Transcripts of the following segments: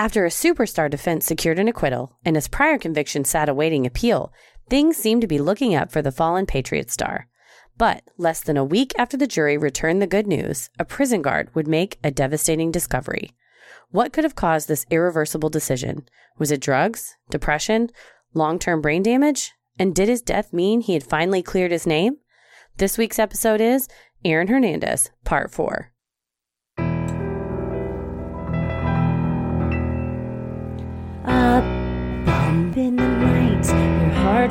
After a superstar defense secured an acquittal and his prior conviction sat awaiting appeal, things seemed to be looking up for the fallen Patriot star. But less than a week after the jury returned the good news, a prison guard would make a devastating discovery. What could have caused this irreversible decision? Was it drugs, depression, long-term brain damage? And did his death mean he had finally cleared his name? This week's episode is Aaron Hernandez, Part 4. Up, bump in the night, your heart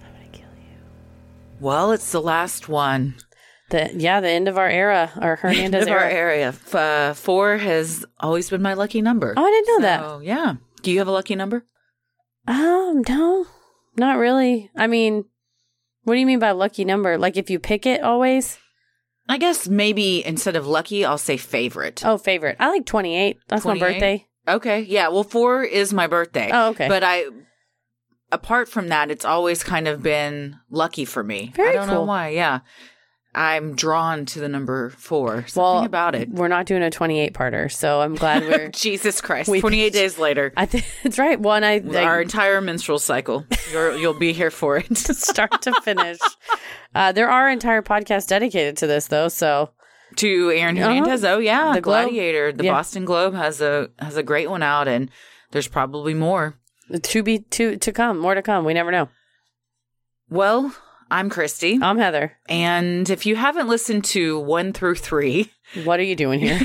I'm gonna kill you. Well, it's the last one. The end of our era, our Hernandez era. Four has always been my lucky number. Oh, I didn't know that. Oh, yeah. Do you have a lucky number? No, not really. I mean, what do you mean by lucky number? Like if you pick it always? I guess maybe instead of lucky, I'll say favorite. Oh, favorite. I like 28. That's 28? My birthday. Okay. Yeah. Well, 4 is my birthday. Oh, okay. But apart from that, it's always kind of been lucky for me. Very cool. I don't know why. Yeah. I'm drawn to the number 4. Something about it. We're not doing a 28-parter, so I'm glad we're... Jesus Christ. 28 days later. That's right. One, our entire menstrual cycle. You'll be here for it. Start to finish. There are entire podcasts dedicated to this, though, so... To Aaron Hernandez? Oh, yeah. The Gladiator. Globe. Boston Globe has a great one out, and there's probably more. More to come. We never know. Well... I'm Christy. I'm Heather. And if you haven't listened to 1 through 3... What are you doing here?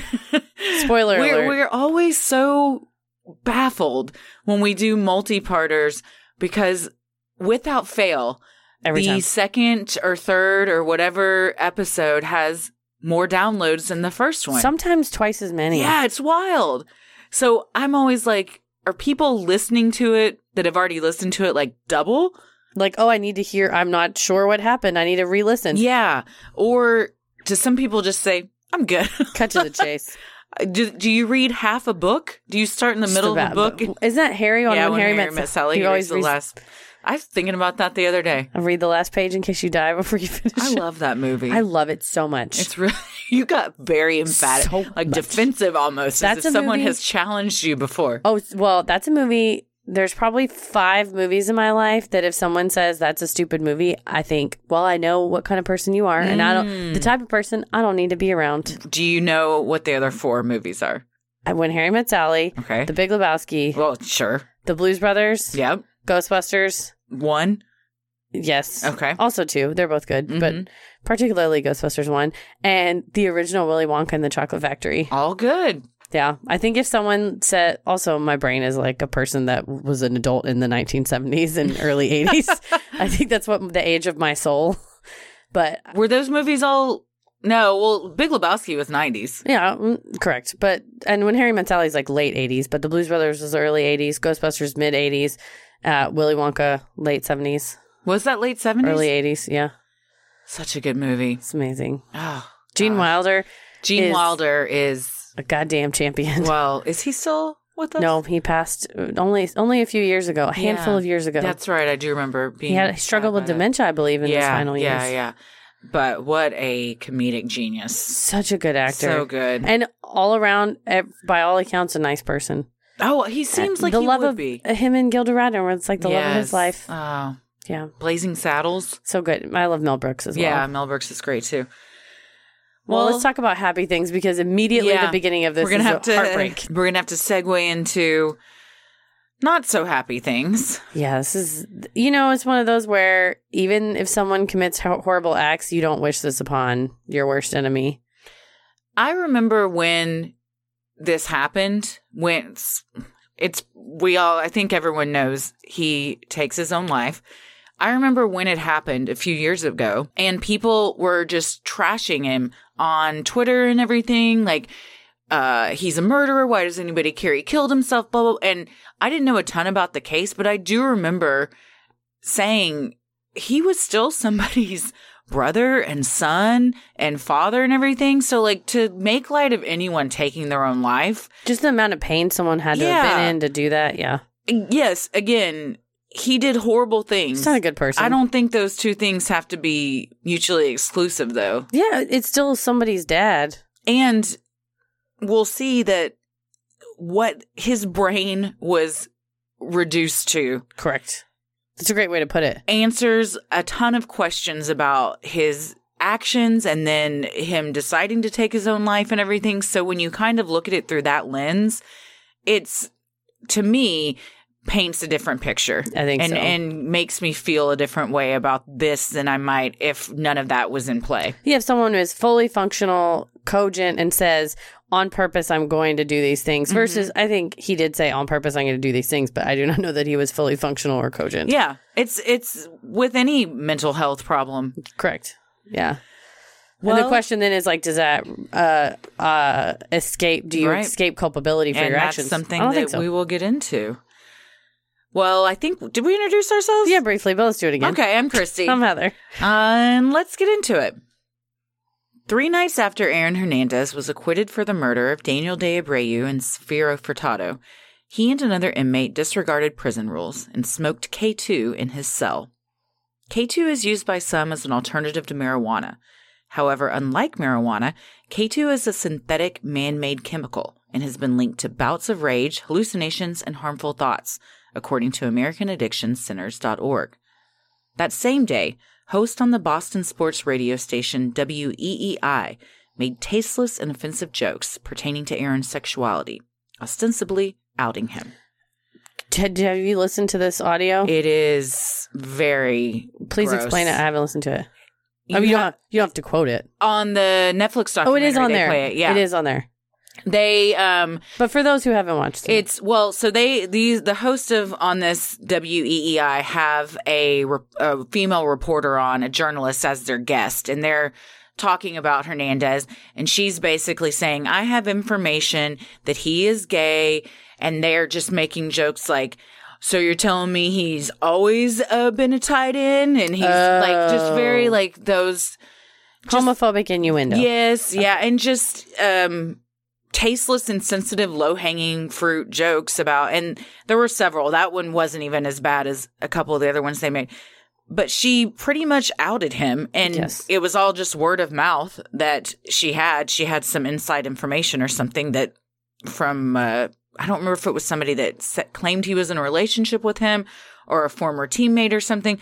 Spoiler alert. We're always so baffled when we do multi-parters because without fail, every time. Second or third or whatever episode has more downloads than the first one. Sometimes twice as many. Yeah, it's wild. So I'm always like, are people listening to it that have already listened to it like double? Like, oh, I need to hear, I'm not sure what happened. I need to re-listen. Yeah. Or to some people just say, I'm good. Cut to the chase. Do you read half a book? Do you start in the middle of a book? Isn't that Harry on When Harry Met Sally? You always read the last. I was thinking about that the other day. I read the last page in case you die before you finish. I love that movie. I love it so much. It's really, you got very emphatic, so like much. Defensive almost. That's as if someone has challenged you before. Oh, well, that's a movie. There's probably 5 movies in my life that if someone says that's a stupid movie, I think, well, I know what kind of person you are. And the type of person I don't need to be around. Do you know what the other 4 movies are? When Harry Met Sally. Okay. The Big Lebowski. Well, sure. The Blues Brothers. Yep. Ghostbusters. 1. Yes. Okay. Also 2. They're both good. Mm-hmm. But particularly Ghostbusters 1. And the original Willy Wonka and the Chocolate Factory. All good. Yeah. I think if someone said, also my brain is like a person that was an adult in the 1970s and early 80s. I think that's what the age of my soul. But were those movies all? No. Well, Big Lebowski was 90s. Yeah. Correct. But and When Harry Met Sally's like late 80s, but the Blues Brothers was early 80s, Ghostbusters mid 80s, Willy Wonka late 70s. Was that late 70s? Early 80s. Yeah. Such a good movie. It's amazing. Oh, Gene Wilder. Gene Wilder is a goddamn champion. Well, is he still with us? No, he passed only a few years ago, a handful of years ago. That's right. I do remember being... He struggled with dementia, I believe, in his final years. Yeah. But what a comedic genius. Such a good actor. So good. And all around, by all accounts, a nice person. Oh, he seems like he would be. The love of him and Gilda Radner, where it's like the love of his life. Oh. Yeah. Blazing Saddles. So good. I love Mel Brooks as well. Yeah, Mel Brooks is great, too. Well, let's talk about happy things because immediately at the beginning of this is heartbreak. We're going to have to segue into not so happy things. Yeah, this is, it's one of those where even if someone commits horrible acts, you don't wish this upon your worst enemy. I remember when this happened, I think everyone knows he takes his own life. I remember when it happened a few years ago, and people were just trashing him on Twitter and everything. Like, he's a murderer. Why does anybody care? He killed himself, blah, blah. And I didn't know a ton about the case, but I do remember saying he was still somebody's brother and son and father and everything. So, like, to make light of anyone taking their own life. Just the amount of pain someone had to have been in to do that. Yeah. Yes. Again, he did horrible things. He's not a good person. I don't think those two things have to be mutually exclusive, though. Yeah. It's still somebody's dad. And we'll see that what his brain was reduced to. Correct. That's a great way to put it. Answers a ton of questions about his actions and then him deciding to take his own life and everything. So when you kind of look at it through that lens, it's, to me, paints a different picture. I think so. And makes me feel a different way about this than I might if none of that was in play. You have someone who is fully functional, cogent, and says, on purpose, I'm going to do these things. Versus, I think he did say, on purpose, I'm going to do these things. But I do not know that he was fully functional or cogent. Yeah. It's with any mental health problem. Correct. Yeah. Well, and the question then is, like, does that escape? Do you escape culpability for your actions? And that's something that we will get into. Well, I think, did we introduce ourselves? Yeah, briefly, but let's do it again. Okay, I'm Christy. I'm Heather. And let's get into it. 3 nights after Aaron Hernandez was acquitted for the murder of Daniel de Abreu and Safiro Furtado, he and another inmate disregarded prison rules and smoked K2 in his cell. K2 is used by some as an alternative to marijuana. However, unlike marijuana, K2 is a synthetic man-made chemical and has been linked to bouts of rage, hallucinations, and harmful thoughts, according to AmericanAddictionCenters.org. That same day, host on the Boston sports radio station WEEI made tasteless and offensive jokes pertaining to Aaron's sexuality, ostensibly outing him. Have you listened to this audio? It is very gross. Explain it. I haven't listened to it. You don't have to quote it. On the Netflix documentary, it is on there. Play it. Yeah. It is on there. They, but for those who haven't watched it, it's, well, so the host of on this WEEI have a female reporter on, a journalist, as their guest, and they're talking about Hernandez, and she's basically saying, I have information that he is gay, and they're just making jokes like, so you're telling me he's always been a tight end, and he's like just very like those homophobic innuendo. Yes, yeah, and just tasteless, insensitive, low-hanging fruit jokes about, and there were several. That one wasn't even as bad as a couple of the other ones they made. But she pretty much outed him, and it was all just word of mouth that she had. She had some inside information or something that from, I don't remember if it was somebody that claimed he was in a relationship with him or a former teammate or something.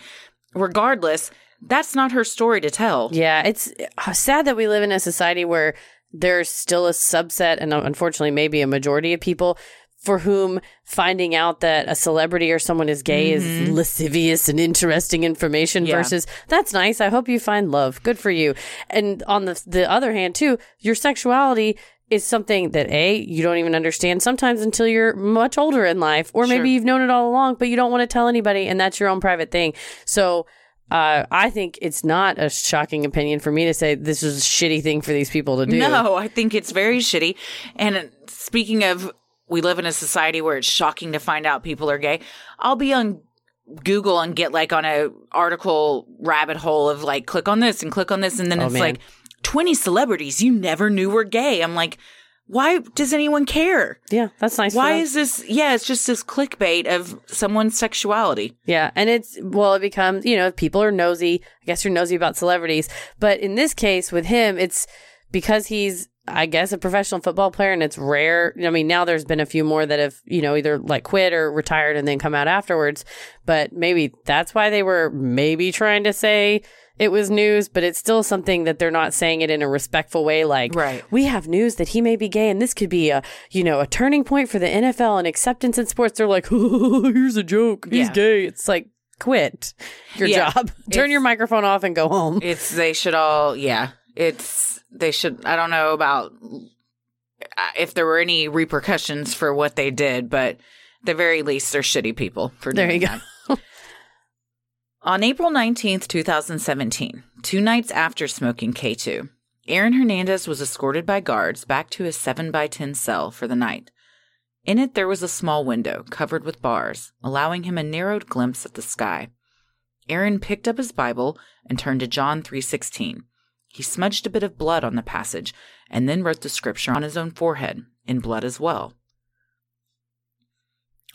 Regardless, that's not her story to tell. Yeah, it's sad that we live in a society where there's still a subset, and unfortunately maybe a majority of people, for whom finding out that a celebrity or someone is gay is lascivious and interesting information versus, that's nice, I hope you find love, good for you. And on the other hand, too, your sexuality is something that, A, you don't even understand sometimes until you're much older in life, or maybe you've known it all along, but you don't want to tell anybody, and that's your own private thing. So I think it's not a shocking opinion for me to say this is a shitty thing for these people to do. No, I think it's very shitty. And speaking of, we live in a society where it's shocking to find out people are gay. I'll be on Google and get like on a article rabbit hole of like, click on this and click on this. And then like 20 celebrities you never knew were gay. I'm like, why does anyone care? Yeah, that's nice. Why is this? Yeah, it's just this clickbait of someone's sexuality. Yeah, and it's, well, it becomes, you know, people are nosy. I guess you're nosy about celebrities. But in this case with him, it's because he's, I guess, a professional football player, and it's rare. I mean, now there's been a few more that have, you know, either like quit or retired and then come out afterwards. But maybe that's why they were maybe trying to say it was news, but it's still something that they're not saying it in a respectful way. Like, we have news that he may be gay, and this could be a, you know, a turning point for the NFL and acceptance in sports. They're like, oh, here's a joke. He's gay. It's like, quit your job. Turn your microphone off and go home. It's, they should all, they should, I don't know about if there were any repercussions for what they did, but at the very least, they're shitty people for doing that. On April 19th, 2017, 2 nights after smoking K2, Aaron Hernandez was escorted by guards back to his 7x10 cell for the night. In it, there was a small window covered with bars, allowing him a narrowed glimpse at the sky. Aaron picked up his Bible and turned to John 3:16. He smudged a bit of blood on the passage and then wrote the scripture on his own forehead, in blood as well.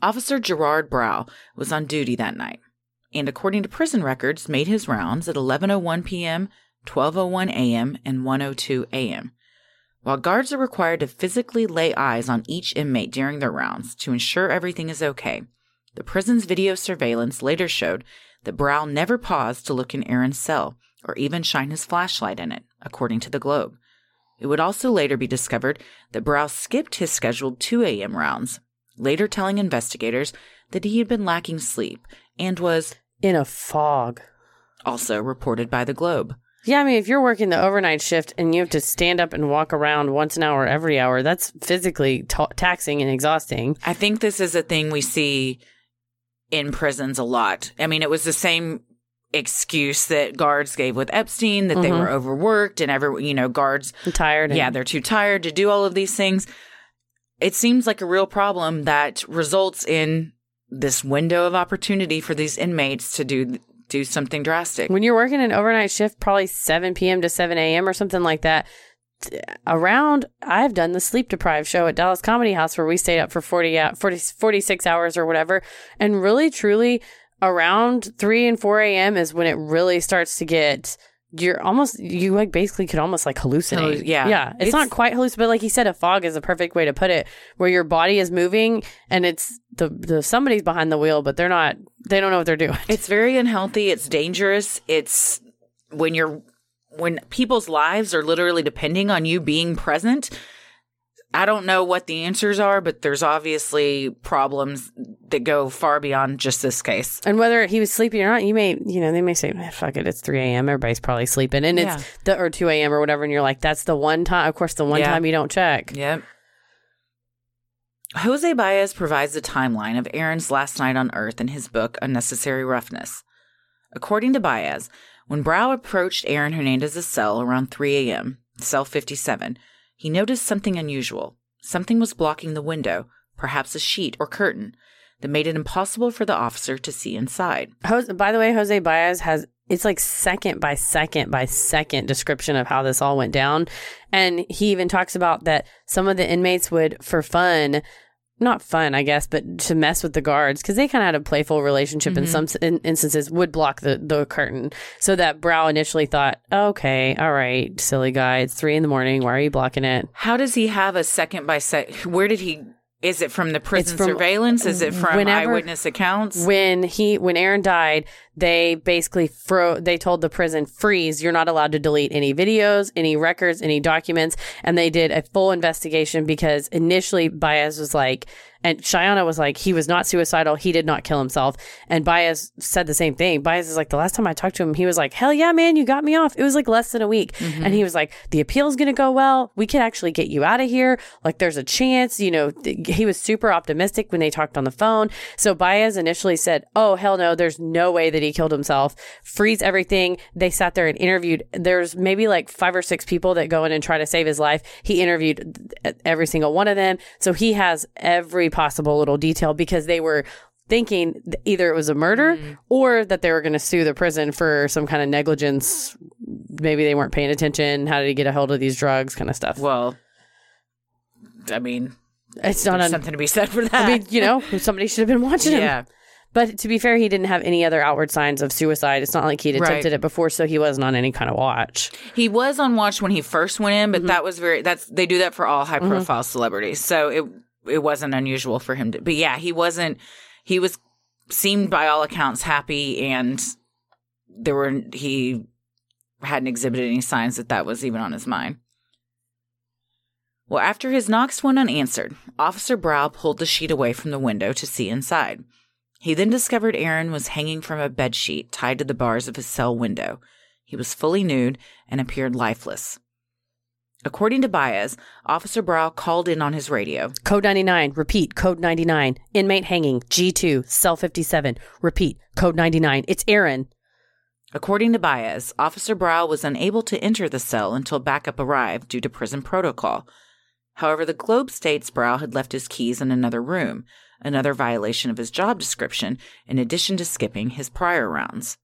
Officer Gerard Brow was on duty that night, and according to prison records, made his rounds at 11:01 p.m., 12:01 a.m., and 1:02 a.m. While guards are required to physically lay eyes on each inmate during their rounds to ensure everything is okay, the prison's video surveillance later showed that Brow never paused to look in Aaron's cell or even shine his flashlight in it, according to the Globe. It would also later be discovered that Brow skipped his scheduled 2 a.m. rounds, later telling investigators that he had been lacking sleep and was in a fog, also reported by the Globe. Yeah, I mean, if you're working the overnight shift and you have to stand up and walk around once an hour every hour, that's physically taxing and exhausting. I think this is a thing we see in prisons a lot. I mean, it was the same excuse that guards gave with Epstein, that they were overworked and guards I'm tired. Yeah, they're too tired to do all of these things. It seems like a real problem that results in this window of opportunity for these inmates to do something drastic. When you're working an overnight shift, probably 7 p.m. to 7 a.m. or something like that, I've done the sleep deprived show at Dallas Comedy House where we stayed up for 46 hours or whatever. And really, truly, around 3 and 4 a.m. is when it really starts to get... You basically could almost hallucinate. Yeah. It's not quite hallucinate, but like he said, a fog is a perfect way to put it, where your body is moving and it's the somebody's behind the wheel, but they don't know what they're doing. It's very unhealthy. It's dangerous. It's when people's lives are literally depending on you being present. I don't know what the answers are, but there's obviously problems that go far beyond just this case. And whether he was sleeping or not, they may say, fuck it, it's 3 a.m., everybody's probably sleeping, and or 2 a.m. or whatever, and you're like, that's the one time, of course, time you don't check. Yep. Jose Baez provides a timeline of Aaron's last night on Earth in his book, Unnecessary Roughness. According to Baez, when Brow approached Aaron Hernandez's cell around 3 a.m., cell 57, he noticed something unusual. Something was blocking the window, perhaps a sheet or curtain, that made it impossible for the officer to see inside. By the way, Jose Baez has, it's like second by second by second description of how this all went down. And he even talks about that some of the inmates would, for fun, not fun, I guess, but to mess with the guards, because they kind of had a playful relationship in some instances, would block the curtain. So that Brow initially thought, okay, all right, silly guy, it's 3 a.m, why are you blocking it? How does he have a second by second? Where did he, is it from the prison surveillance? Is it from eyewitness accounts? When Aaron died, they basically they told the prison, freeze, you're not allowed to delete any videos, any records, any documents. And they did a full investigation because initially Baez was like, and Shayanna was like, he was not suicidal. He did not kill himself. And Baez said the same thing. Baez is like, the last time I talked to him, he was like, hell yeah, man, you got me off. It was like less than a week. Mm-hmm. And he was like, the appeal's going to go well. We could actually get you out of here. Like there's a chance, he was super optimistic when they talked on the phone. So Baez initially said, oh, hell no, there's no way that he killed himself. Freeze everything. They sat there and interviewed. There's maybe like 5 or 6 people that go in and try to save his life. He interviewed every single one of them. So he has every possible little detail because they were thinking either it was a murder or that they were going to sue the prison for some kind of negligence. Maybe they weren't paying attention. How did he get a hold of these drugs? Kind of stuff. Well, I mean, it's not something to be said for that. I mean, somebody should have been watching him. Yeah. But to be fair, he didn't have any other outward signs of suicide. It's not like he'd attempted it before, so he wasn't on any kind of watch. He was on watch when he first went in, but that was they do that for all high-profile celebrities. So it wasn't unusual for him to... But yeah, he seemed by all accounts happy, and he hadn't exhibited any signs that was even on his mind. Well, after his knocks went unanswered, Officer Brow pulled the sheet away from the window to see inside. He then discovered Aaron was hanging from a bedsheet tied to the bars of his cell window. He was fully nude and appeared lifeless. According to Baez, Officer Brow called in on his radio. Code 99, repeat, code 99. Inmate hanging, G2, cell 57. Repeat, code 99. It's Aaron. According to Baez, Officer Brau was unable to enter the cell until backup arrived due to prison protocol. However, the Globe states Brau had left his keys in another room, another violation of his job description, in addition to skipping his prior rounds.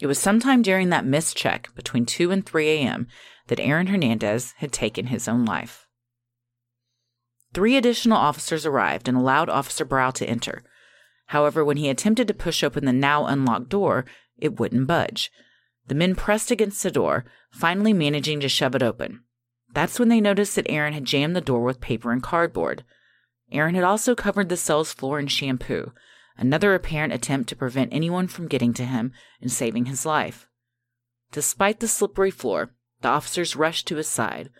It was sometime during that missed check, between 2 and 3 a.m., that Aaron Hernandez had taken his own life. 3 additional officers arrived and allowed Officer Brau to enter. However, when he attempted to push open the now unlocked door, it wouldn't budge. The men pressed against the door, finally managing to shove it open. That's when they noticed that Aaron had jammed the door with paper and cardboard. Aaron had also covered the cell's floor in shampoo, another apparent attempt to prevent anyone from getting to him and saving his life. Despite the slippery floor, the officers rushed to his side.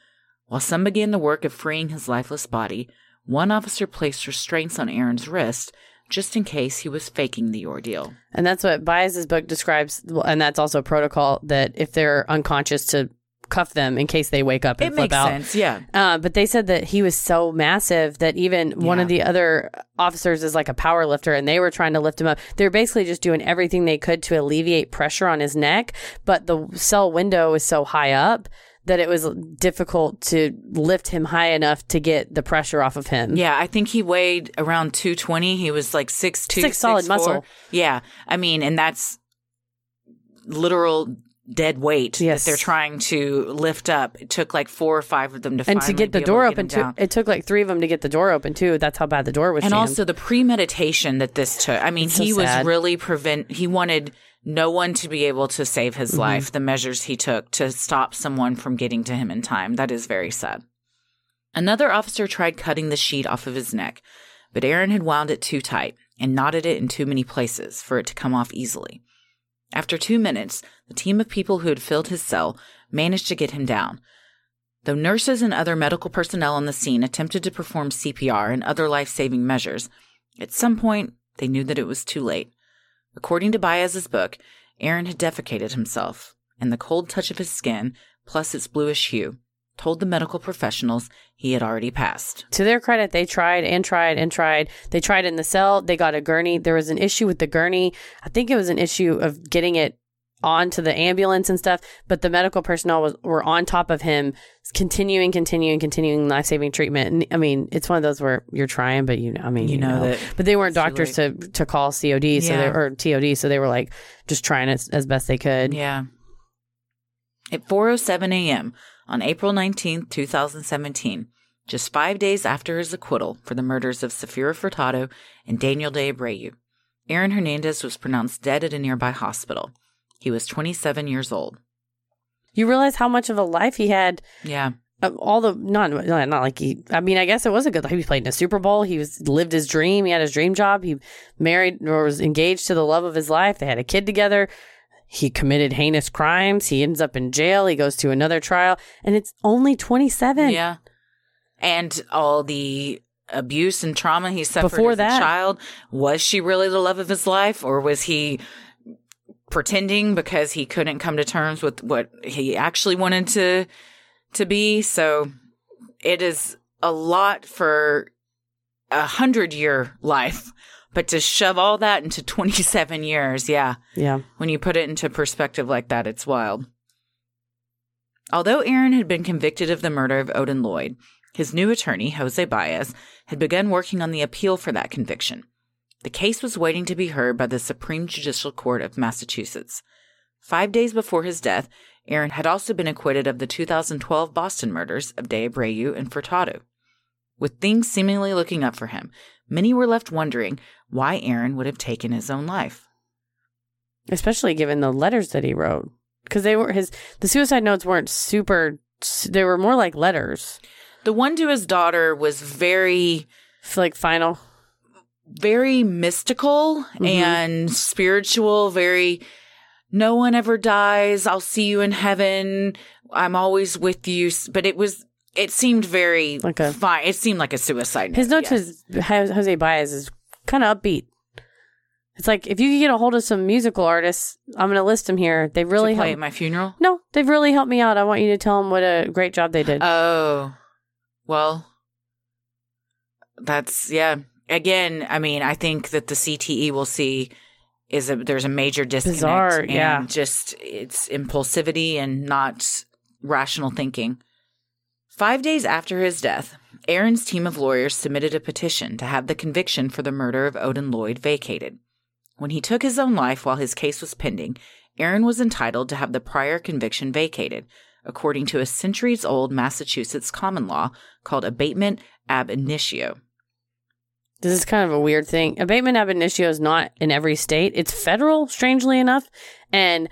While some began the work of freeing his lifeless body, one officer placed restraints on Aaron's wrists, just in case he was faking the ordeal. And that's what Baez's book describes, and that's also protocol, that if they're unconscious to cuff them in case they wake up and flip out. It makes sense, yeah. But they said that he was so massive that even one of the other officers is like a power lifter, and they were trying to lift him up. They were basically just doing everything they could to alleviate pressure on his neck, but the cell window was so high up that it was difficult to lift him high enough to get the pressure off of him. Yeah, I think he weighed around 220. He was like 6'2", 6'4". Solid muscle. Yeah, I mean, and that's literal dead weight that they're trying to lift up. It took like 4 or 5 of them to finally get the door open too. It took like 3 of them to get the door open too. That's how bad the door was. And also the premeditation that this took. I mean, he was really he wanted no one to be able to save his life, the measures he took to stop someone from getting to him in time. That is very sad. Another officer tried cutting the sheet off of his neck, but Aaron had wound it too tight and knotted it in too many places for it to come off easily. After 2 minutes, the team of people who had filled his cell managed to get him down. Though nurses and other medical personnel on the scene attempted to perform CPR and other life-saving measures, at some point they knew that it was too late. According to Baez's book, Aaron had defecated himself, and the cold touch of his skin, plus its bluish hue, told the medical professionals he had already passed. To their credit, they tried and tried and tried. They tried in the cell. They got a gurney. There was an issue with the gurney. I think it was an issue of getting it onto the ambulance and stuff, but the medical personnel were on top of him, continuing life-saving treatment. And I mean, it's one of those where you're trying, but you know. But they weren't doctors to call COD, or TOD, so they were like just trying it as best they could. Yeah. At 4:07 a.m. on April 19, 2017, just 5 days after his acquittal for the murders of Safiro Furtado and Daniel de Abreu, Aaron Hernandez was pronounced dead at a nearby hospital. He was 27 years old. You realize how much of a life he had. Yeah. I guess it was a good life. He played in a Super Bowl. He lived his dream. He had his dream job. He married or was engaged to the love of his life. They had a kid together. He committed heinous crimes. He ends up in jail. He goes to another trial. And it's only 27. Yeah. And all the abuse and trauma he suffered before as a child. Was she really the love of his life, or was he pretending because he couldn't come to terms with what he actually wanted to be? So it is a lot for a 100-year life, but to shove all that into 27 years, yeah. When you put it into perspective like that, it's wild. Although Aaron had been convicted of the murder of Odin Lloyd, his new attorney, Jose Baez, had begun working on the appeal for that conviction. The case was waiting to be heard by the Supreme Judicial Court of Massachusetts. 5 days before his death, Aaron had also been acquitted of the 2012 Boston murders of De Abreu and Furtado. With things seemingly looking up for him, many were left wondering why Aaron would have taken his own life. Especially given the letters that he wrote. Because the suicide notes weren't super, they were more like letters. The one to his daughter was very mystical and spiritual, no one ever dies, I'll see you in heaven, I'm always with you. But it seemed very fine. It seemed like a suicide note. His note to Jose Baez is kind of upbeat. It's like, if you could get a hold of some musical artists, I'm going to list them here. They really helped. Play at my funeral? No, they've really helped me out. I want you to tell them what a great job they did. Oh, well, that's, yeah. Again, I mean, I think that the CTE will see there's a major disconnect. Bizarre, yeah. And just it's impulsivity and not rational thinking. 5 days after his death, Aaron's team of lawyers submitted a petition to have the conviction for the murder of Odin Lloyd vacated. When he took his own life while his case was pending, Aaron was entitled to have the prior conviction vacated, according to a centuries-old Massachusetts common law called abatement ab initio. This is kind of a weird thing. Abatement ab initio is not in every state. It's federal, strangely enough. And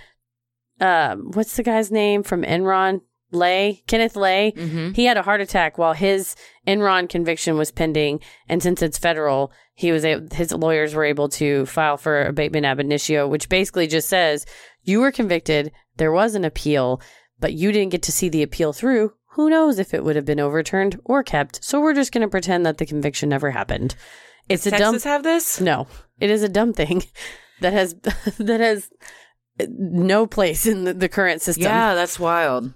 what's the guy's name from Enron? Lay, Kenneth Lay. Mm-hmm. He had a heart attack while his Enron conviction was pending. And since it's federal, his lawyers were able to file for abatement ab initio, which basically just says you were convicted, there was an appeal, but you didn't get to see the appeal through. Who knows if it would have been overturned or kept. So we're just going to pretend that the conviction never happened. Does Texas have this? No. It is a dumb thing that has no place in the current system. Yeah, that's wild.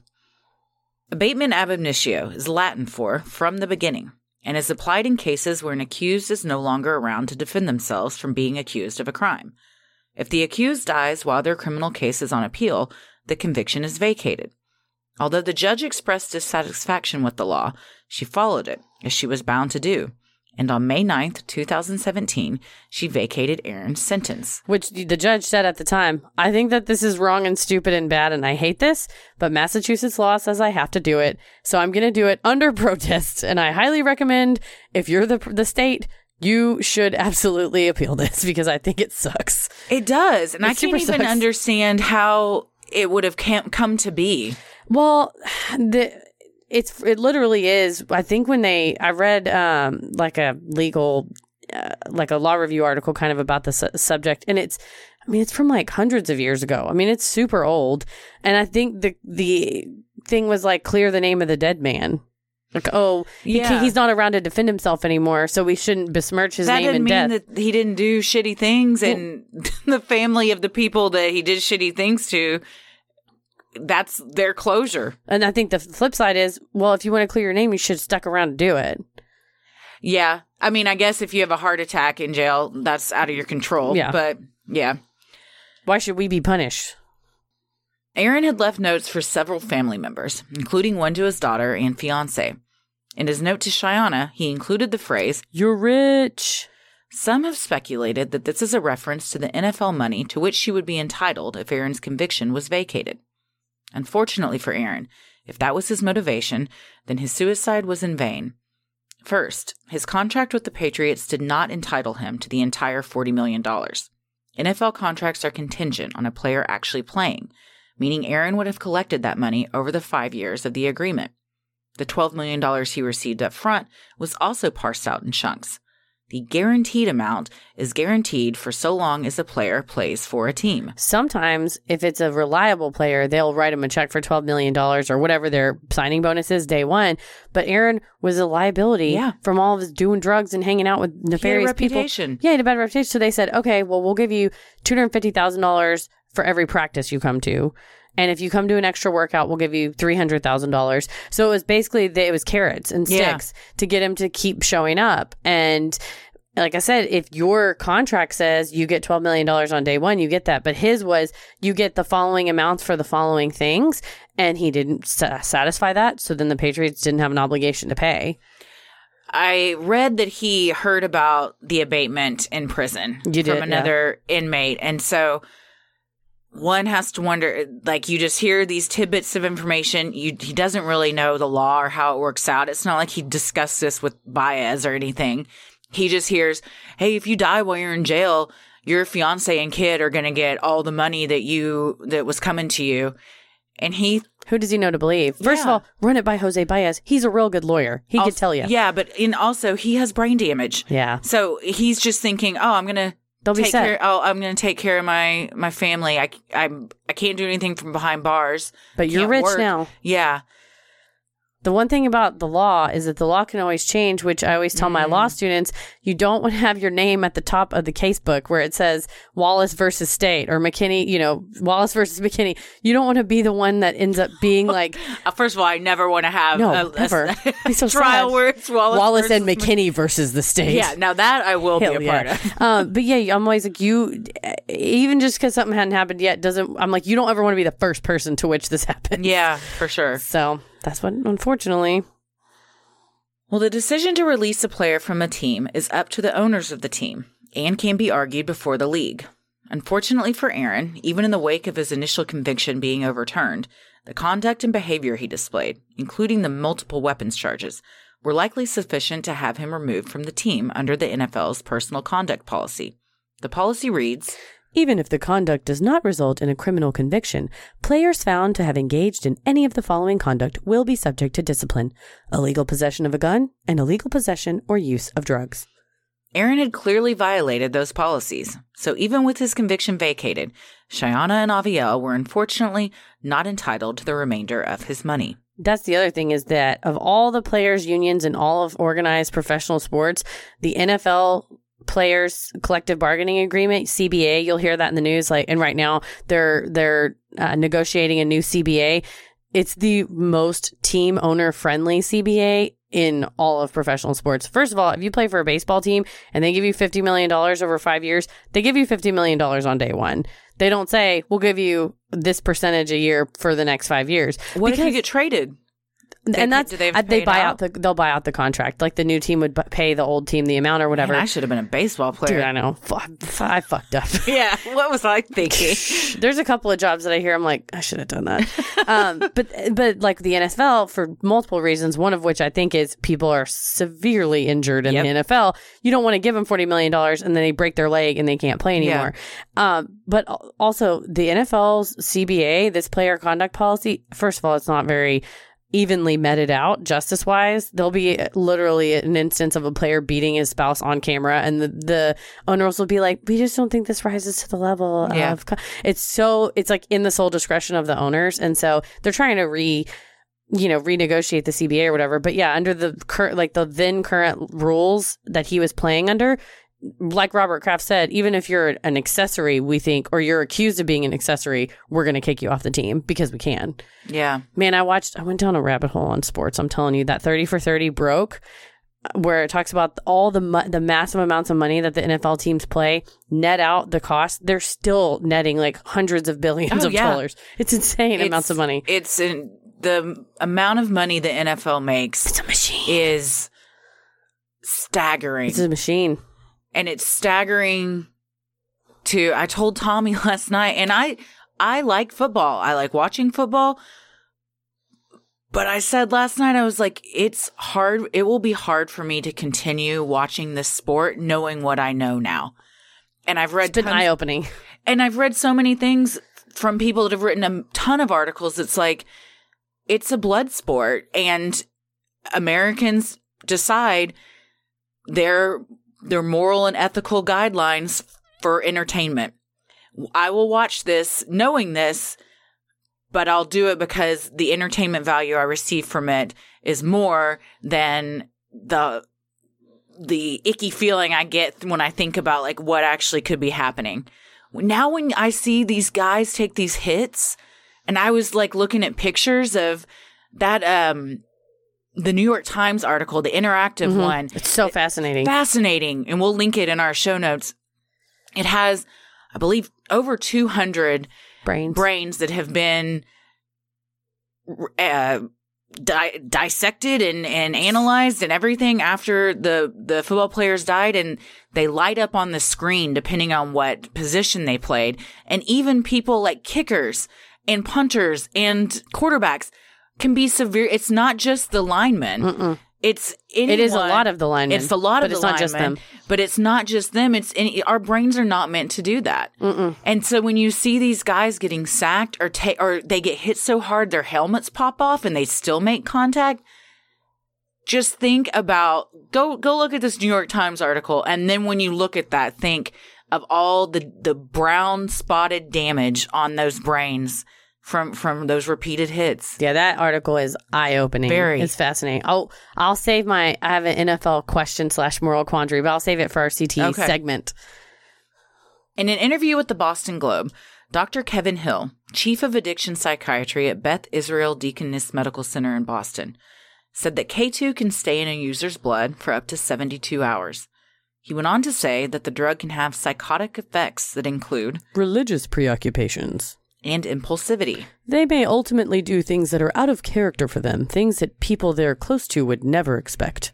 Abatement ab initio is Latin for from the beginning and is applied in cases where an accused is no longer around to defend themselves from being accused of a crime. If the accused dies while their criminal case is on appeal, the conviction is vacated. Although the judge expressed dissatisfaction with the law, she followed it, as she was bound to do. And on May 9th, 2017, she vacated Aaron's sentence. Which the judge said at the time, I think that this is wrong and stupid and bad and I hate this, but Massachusetts law says I have to do it, so I'm going to do it under protest. And I highly recommend, if you're the state, you should absolutely appeal this because I think it sucks. It does. And I can't even understand how it would have come to be. Well, it literally is. I think I read like a legal, like a law review article kind of about the subject. And it's from like hundreds of years ago. I mean, it's super old. And I think the thing was like, clear the name of the dead man. Like, oh, yeah. He's not around to defend himself anymore, so we shouldn't besmirch his name in death. That didn't mean that he didn't do shitty things, and the family of the people that he did shitty things to, that's their closure. And I think the flip side is, well, if you want to clear your name, you should have stuck around to do it. Yeah. I mean, I guess if you have a heart attack in jail, that's out of your control. Yeah. But yeah. Why should we be punished? Aaron had left notes for several family members, including one to his daughter and fiance. In his note to Shayanna, he included the phrase, "You're rich." Some have speculated that this is a reference to the NFL money to which she would be entitled if Aaron's conviction was vacated. Unfortunately for Aaron, if that was his motivation, then his suicide was in vain. First, his contract with the Patriots did not entitle him to the entire $40 million. NFL contracts are contingent on a player actually playing, meaning Aaron would have collected that money over the 5 years of the agreement. The $12 million he received up front was also parsed out in chunks. The guaranteed amount is guaranteed for so long as a player plays for a team. Sometimes, if it's a reliable player, they'll write him a check for $12 million or whatever their signing bonus is day one. But Aaron was a liability from all of his doing drugs and hanging out with nefarious people. Yeah, he had a bad reputation. So they said, okay, well, we'll give you $250,000 for every practice you come to. And if you come to an extra workout, we'll give you $300,000. So it was basically, it was carrots and sticks to get him to keep showing up. And like I said, if your contract says you get $12 million on day one, you get that. But his was, you get the following amounts for the following things. And he didn't satisfy that. So then the Patriots didn't have an obligation to pay. I read that he heard about the abatement in prison from another inmate. And so one has to wonder, like, you just hear these tidbits of information. He doesn't really know the law or how it works out. It's not like he discussed this with Baez or anything. He just hears, hey, if you die while you're in jail, your fiance and kid are going to get all the money that was coming to you. And who does he know to believe? First of all, run it by Jose Baez. He's a real good lawyer. He could tell you. Yeah, but also he has brain damage. Yeah. So he's just thinking, oh, I'm going to take care of my family. I can't do anything from behind bars. But you're rich now. Yeah. The one thing about the law is that the law can always change, which I always tell my law students, you don't want to have your name at the top of the casebook where it says Wallace versus State or McKinney, you know, Wallace versus McKinney. You don't want to be the one that ends up being like... First of all, I never want to have so trial words, Wallace and McKinney versus the state. Yeah, now that I will be a part of. But yeah, I'm always like, you, even just because something hadn't happened yet, I'm like, you don't ever want to be the first person to which this happens. Yeah, for sure. So... that's what, unfortunately. Well, the decision to release a player from a team is up to the owners of the team and can be argued before the league. Unfortunately for Aaron, even in the wake of his initial conviction being overturned, the conduct and behavior he displayed, including the multiple weapons charges, were likely sufficient to have him removed from the team under the NFL's personal conduct policy. The policy reads... even if the conduct does not result in a criminal conviction, players found to have engaged in any of the following conduct will be subject to discipline: illegal possession of a gun and illegal possession or use of drugs. Aaron had clearly violated those policies, so even with his conviction vacated, Shayanna and Aviel were unfortunately not entitled to the remainder of his money. That's the other thing, is that of all the players' unions in all of organized professional sports, the NFL Players Collective Bargaining Agreement, CBA, you'll hear that in the news. Like, and right now they're negotiating a new CBA. It's the most team owner friendly CBA in all of professional sports. First of all, if you play for a baseball team and they give you $50 million over 5 years, they give you $50 million on day one. They don't say, we'll give you this percentage a year for the next 5 years. What if you get traded? And that's they'll buy out the contract. Like, the new team would pay the old team the amount or whatever. Man, I should have been a baseball player. Dude, I know. I fucked up. Yeah. What was I thinking? There's a couple of jobs that I hear, I'm like, I should have done that. But like the NFL, for multiple reasons, one of which I think is people are severely injured in the NFL. You don't want to give them $40 million and then they break their leg and they can't play anymore. Yeah. But also the NFL's CBA, this player conduct policy, first of all, it's not very evenly meted out justice wise. There'll be literally an instance of a player beating his spouse on camera, and the owners will be like, we just don't think this rises to the level of it's like in the sole discretion of the owners. And so they're trying to renegotiate the CBA or whatever. But yeah, under the current rules that he was playing under, like Robert Kraft said, even if you're an accessory, we think, or you're accused of being an accessory, we're going to kick you off the team because we can. Yeah. Man, I went down a rabbit hole on sports. I'm telling you, that 30 for 30 broke, where it talks about all the massive amounts of money that the NFL teams play, net out the cost. They're still netting like hundreds of billions of dollars. It's insane amounts of money. The amount of money the NFL makes is staggering. It's a machine. And it's staggering to, I told Tommy last night, and I like football. I like watching football. But I said last night, I was like, it's hard. It will be hard for me to continue watching this sport knowing what I know now. And I've read... it's been eye-opening. And I've read so many things from people that have written a ton of articles. It's like, it's a blood sport. And Americans decide their moral and ethical guidelines for entertainment. I will watch this knowing this, but I'll do it because the entertainment value I receive from it is more than the icky feeling I get when I think about like what actually could be happening. Now when I see these guys take these hits, and I was like looking at pictures of that the New York Times article, the interactive one. It's so fascinating. Fascinating. And we'll link it in our show notes. It has, I believe, over 200 brains that have been dissected and analyzed and everything after the football players died. And they light up on the screen depending on what position they played. And even people like kickers and punters and quarterbacks can be severe. It's not just the linemen. Mm-mm. It's anyone. It is a lot of the linemen. It's a lot of the linemen. But it's not just them. But it's not just them. It's our brains are not meant to do that. Mm-mm. And so when you see these guys getting sacked or they get hit so hard their helmets pop off and they still make contact, just think about go look at this New York Times article, and then when you look at that, think of all the brown spotted damage on those brains from those repeated hits. Yeah, that article is eye-opening. Very. It's fascinating. I'll save I have an NFL question / moral quandary, but I'll save it for our CTE segment. In an interview with the Boston Globe, Dr. Kevin Hill, chief of addiction psychiatry at Beth Israel Deaconess Medical Center in Boston, said that K2 can stay in a user's blood for up to 72 hours. He went on to say that the drug can have psychotic effects that include religious preoccupations and impulsivity. They may ultimately do things that are out of character for them, things that people they're close to would never expect.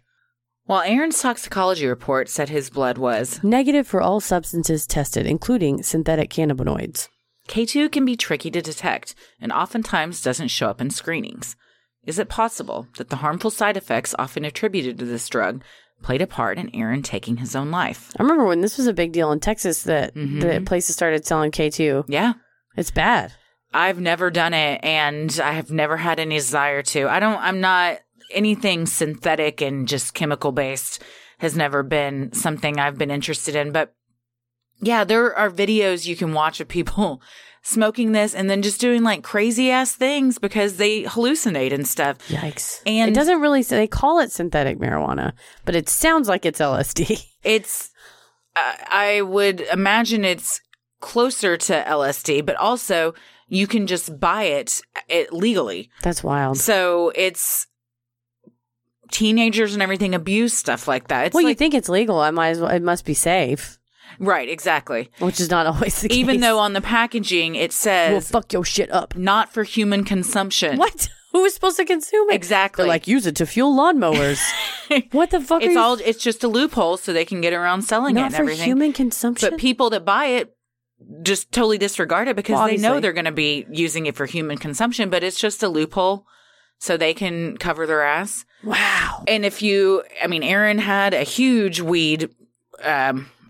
While Aaron's toxicology report said his blood was negative for all substances tested, including synthetic cannabinoids, K2 can be tricky to detect and oftentimes doesn't show up in screenings. Is it possible that the harmful side effects often attributed to this drug played a part in Aaron taking his own life? I remember when this was a big deal in Texas that the places started selling K2. Yeah. It's bad. I've never done it, and I have never had any desire to. I'm not anything synthetic and just chemical based has never been something I've been interested in. But yeah, there are videos you can watch of people smoking this and then just doing like crazy ass things because they hallucinate and stuff. Yikes. And it doesn't really say, they call it synthetic marijuana, but it sounds like it's LSD. It's, I would imagine it's closer to LSD, but also you can just buy it legally. That's wild. So it's teenagers and everything abuse stuff like that. It's you think it's legal. I might as well, it must be safe. Right, exactly. Which is not always the case. Even though on the packaging it says... Well, fuck your shit up. Not for human consumption. What? Who is supposed to consume it? Exactly. They're like, use it to fuel lawnmowers. What the fuck it's all. It's just a loophole so they can get around selling it and everything. Not for human consumption? But people that buy it just totally disregard it because they know they're going to be using it for human consumption, but it's just a loophole so they can cover their ass. Wow. And Aaron had a huge weed...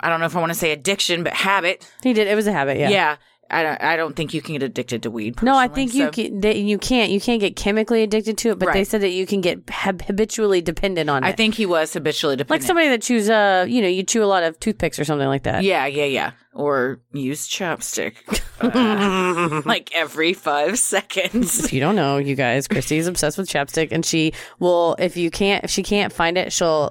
I don't know if I want to say addiction, but habit. He did. It was a habit. Yeah. Yeah. I don't think you can get addicted to weed. No, I think you can't get chemically addicted to it, but they said that you can get habitually dependent on it. I think he was habitually dependent. Like somebody that chews, you chew a lot of toothpicks or something like that. Yeah. Yeah. Yeah. Or use chopstick like every 5 seconds. If you don't know, you guys, Christy's obsessed with chapstick, and she will, if she can't find it, she'll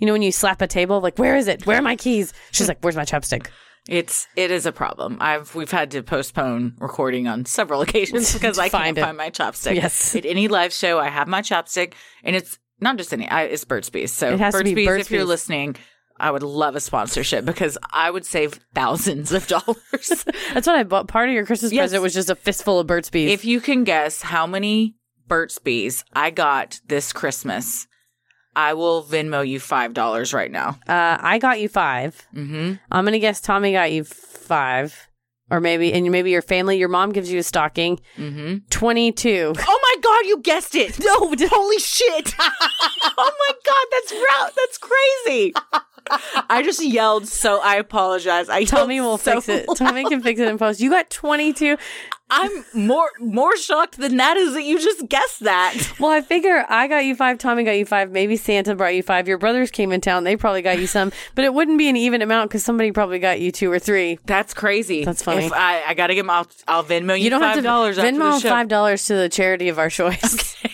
when you slap a table, like, where is it? Where are my keys? She's like, where's my chapstick? It is a problem. We've had to postpone recording on several occasions because I can't find my chopstick. Yes. At any live show, I have my chopstick, and it's not just any. It's Burt's Bees. So Burt's Bees, if you're listening, I would love a sponsorship because I would save thousands of dollars. That's what I bought. Part of your Christmas present was just a fistful of Burt's Bees. If you can guess how many Burt's Bees I got this Christmas, I will Venmo you $5 right now. I got you $5. Mm-hmm. I'm going to guess Tommy got you $5. Or maybe your family, your mom gives you a stocking. Mm-hmm. 22. Oh my God, you guessed it. No, holy shit. Oh my God, that's crazy. I just yelled, so I apologize. Tommy will fix it. Tommy can fix it in post. You got 22. I'm more shocked than that is that you just guessed that. Well, I figure I got you 5, Tommy got you 5, maybe Santa brought you 5. Your brothers came in town, they probably got you some, but it wouldn't be an even amount because somebody probably got you 2 or 3. That's crazy. That's funny. If I gotta give them. I'll Venmo you $5 after the show. Venmo $5 to the charity of our choice. Okay.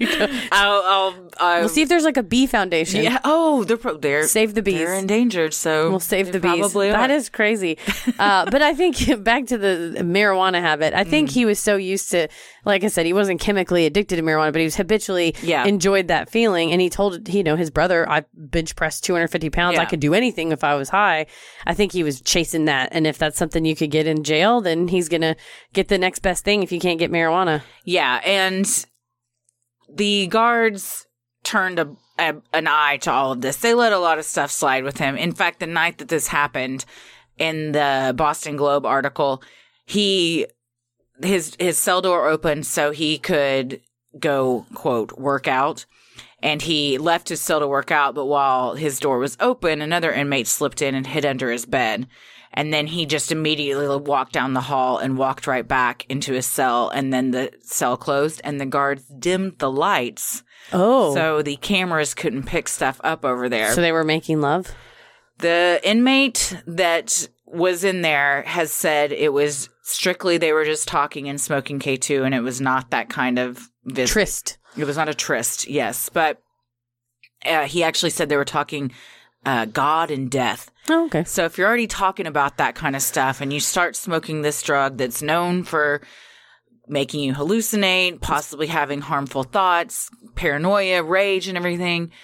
We'll see if there's like a bee foundation. Yeah. Oh, they're save the bees. They're endangered, so we'll save the bees. Probably that is crazy. But I think back to the marijuana habit. I think he was so used to, like I said, he wasn't chemically addicted to marijuana, but he was habitually enjoyed that feeling. And he told his brother, "I bench pressed 250 pounds. Yeah. I could do anything if I was high." I think he was chasing that. And if that's something you could get in jail, then he's gonna get the next best thing if you can't get marijuana. Yeah, and the guards turned an eye to all of this. They let a lot of stuff slide with him. In fact, the night that this happened, in the Boston Globe article, his cell door opened so he could go, quote, work out. And he left his cell to work out. But while his door was open, another inmate slipped in and hid under his bed. And then he just immediately walked down the hall and walked right back into his cell. And then the cell closed and the guards dimmed the lights. Oh. So the cameras couldn't pick stuff up over there. So they were making love? The inmate that was in there has said it was strictly they were just talking and smoking K2, and it was not that kind of visit. Tryst. It was not a tryst, yes. But he actually said they were talking God and death. Oh, okay. So if you're already talking about that kind of stuff and you start smoking this drug that's known for making you hallucinate, possibly having harmful thoughts, paranoia, rage, and everything –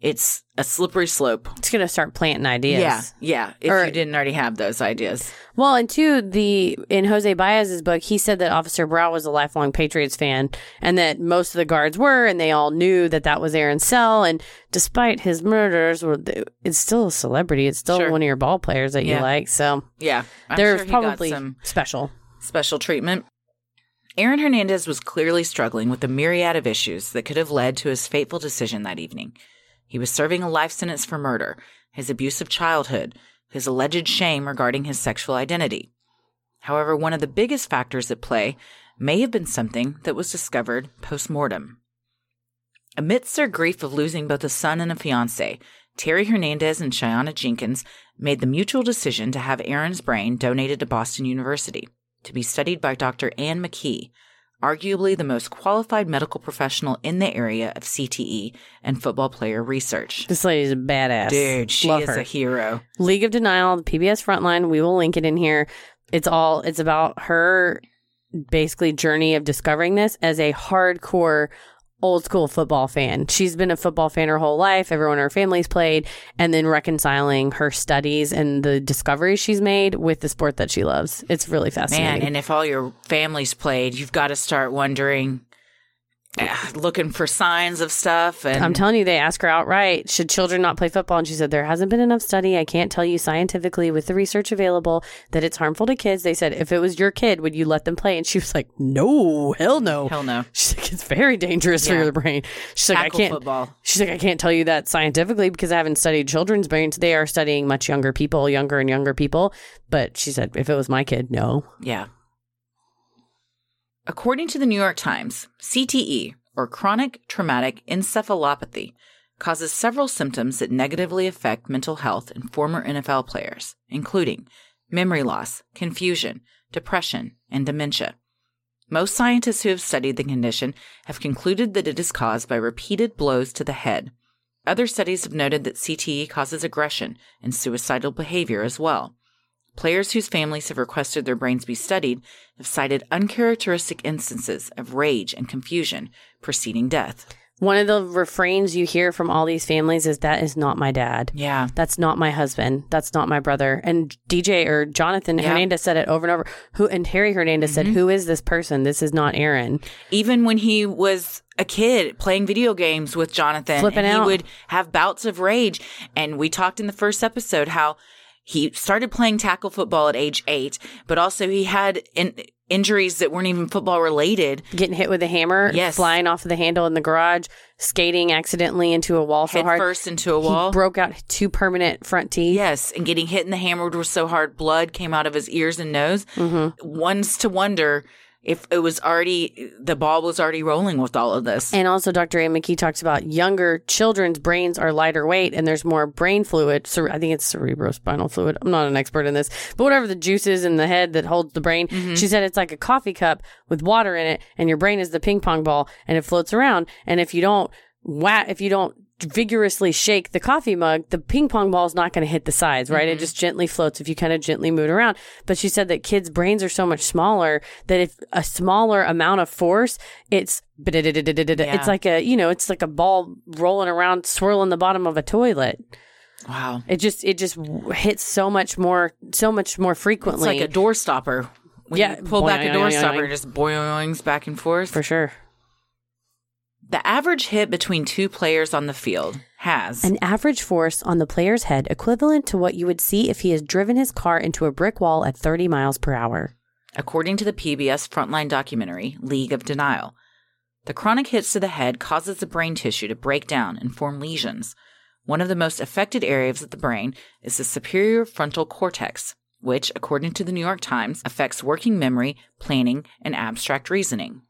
it's a slippery slope. It's going to start planting ideas. Yeah. If you didn't already have those ideas. Well, and two, in Jose Baez's book, he said that Officer Brow was a lifelong Patriots fan and that most of the guards were, and they all knew that that was Aaron's cell. And despite his murders, it's still a celebrity. It's still one of your ball players that you like. So there's probably some special treatment. Aaron Hernandez was clearly struggling with a myriad of issues that could have led to his fateful decision that evening. He was serving a life sentence for murder, his abusive childhood, his alleged shame regarding his sexual identity. However, one of the biggest factors at play may have been something that was discovered post-mortem. Amidst their grief of losing both a son and a fiancé, Terry Hernandez and Shayanna Jenkins made the mutual decision to have Aaron's brain donated to Boston University to be studied by Dr. Ann McKee, arguably the most qualified medical professional in the area of CTE and football player research. This lady's a badass. Dude, she Love is her. A hero. League of Denial, the PBS Frontline, we will link it in here. It's about her basically journey of discovering this as a hardcore old school football fan. She's been a football fan her whole life. Everyone in her family's played, and then reconciling her studies and the discoveries she's made with the sport that she loves. It's really fascinating. Man, and if all your family's played, you've got to start wondering, looking for signs of stuff. And I'm telling you, they asked her outright, should children not play football? And she said, there hasn't been enough study. I can't tell you scientifically with the research available that it's harmful to kids. They said, if it was your kid, would you let them play? And she was like, no, hell no. Hell no. She's like, it's very dangerous for your brain. She's like, I can't tell you that scientifically because I haven't studied children's brains. They are studying much younger and younger people. But she said, if it was my kid, no. Yeah. According to the New York Times, CTE, or chronic traumatic encephalopathy, causes several symptoms that negatively affect mental health in former NFL players, including memory loss, confusion, depression, and dementia. Most scientists who have studied the condition have concluded that it is caused by repeated blows to the head. Other studies have noted that CTE causes aggression and suicidal behavior as well. Players whose families have requested their brains be studied have cited uncharacteristic instances of rage and confusion preceding death. One of the refrains you hear from all these families is, that is not my dad. Yeah. That's not my husband. That's not my brother. And Jonathan Hernandez said it over and over. And Terry Hernandez said, who is this person? This is not Aaron. Even when he was a kid playing video games with Jonathan, he would have bouts of rage. And we talked in the first episode how he started playing tackle football at age 8, but also he had injuries that weren't even football related. Getting hit with a hammer, flying off the handle in the garage, skating accidentally into a wall so hard. Head first into a wall. He broke out 2 permanent front teeth. Yes, and getting hit in the hammer was so hard, blood came out of his ears and nose. Mm-hmm. One's to wonder if it was the ball was already rolling with all of this. And also Dr. Ann McKee talks about younger children's brains are lighter weight and there's more brain fluid. I think it's cerebrospinal fluid. I'm not an expert in this, but whatever the juices in the head that holds the brain. Mm-hmm. She said it's like a coffee cup with water in it and your brain is the ping pong ball and it floats around. And if you don't vigorously shake the coffee mug, the ping pong ball is not going to hit the sides, right? Mm-hmm. It just gently floats if you kind of gently move it around. But she said that kids' brains are so much smaller that if a smaller amount of force, it's like a, it's like a ball rolling around, swirling the bottom of a toilet. Wow. It just hits so much more frequently. It's like a door stopper. When you pull back a door stopper, it just boings back and forth. For sure. The average hit between 2 players on the field has an average force on the player's head equivalent to what you would see if he has driven his car into a brick wall at 30 miles per hour. According to the PBS Frontline documentary, League of Denial, the chronic hits to the head causes the brain tissue to break down and form lesions. One of the most affected areas of the brain is the superior frontal cortex, which, according to the New York Times, affects working memory, planning, and abstract reasoning.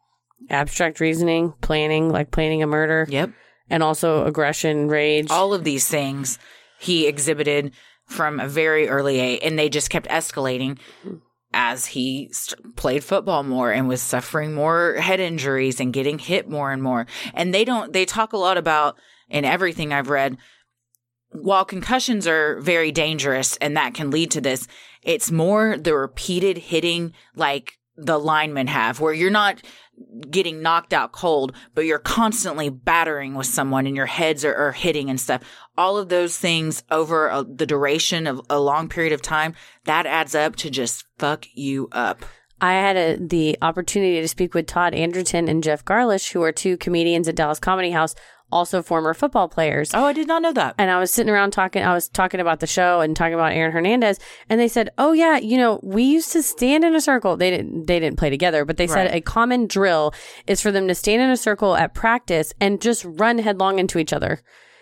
Abstract reasoning, planning, like planning a murder. Yep. And also aggression, rage. All of these things he exhibited from a very early age, and they just kept escalating as he played football more and was suffering more head injuries and getting hit more and more. And they talk a lot about, in everything I've read, while concussions are very dangerous and that can lead to this, it's more the repeated hitting like the linemen have, where you're not getting knocked out cold, but you're constantly battering with someone and your heads are hitting and stuff. All of those things over the duration of a long period of time, that adds up to just fuck you up. I had the opportunity to speak with Todd Anderton and Jeff Garlish, who are two comedians at Dallas Comedy House, also former football players. Oh, I did not know that. And I was sitting around talking about the show and talking about Aaron Hernandez. And they said, oh, yeah, we used to stand in a circle. They didn't play together, but they said a common drill is for them to stand in a circle at practice and just run headlong into each other.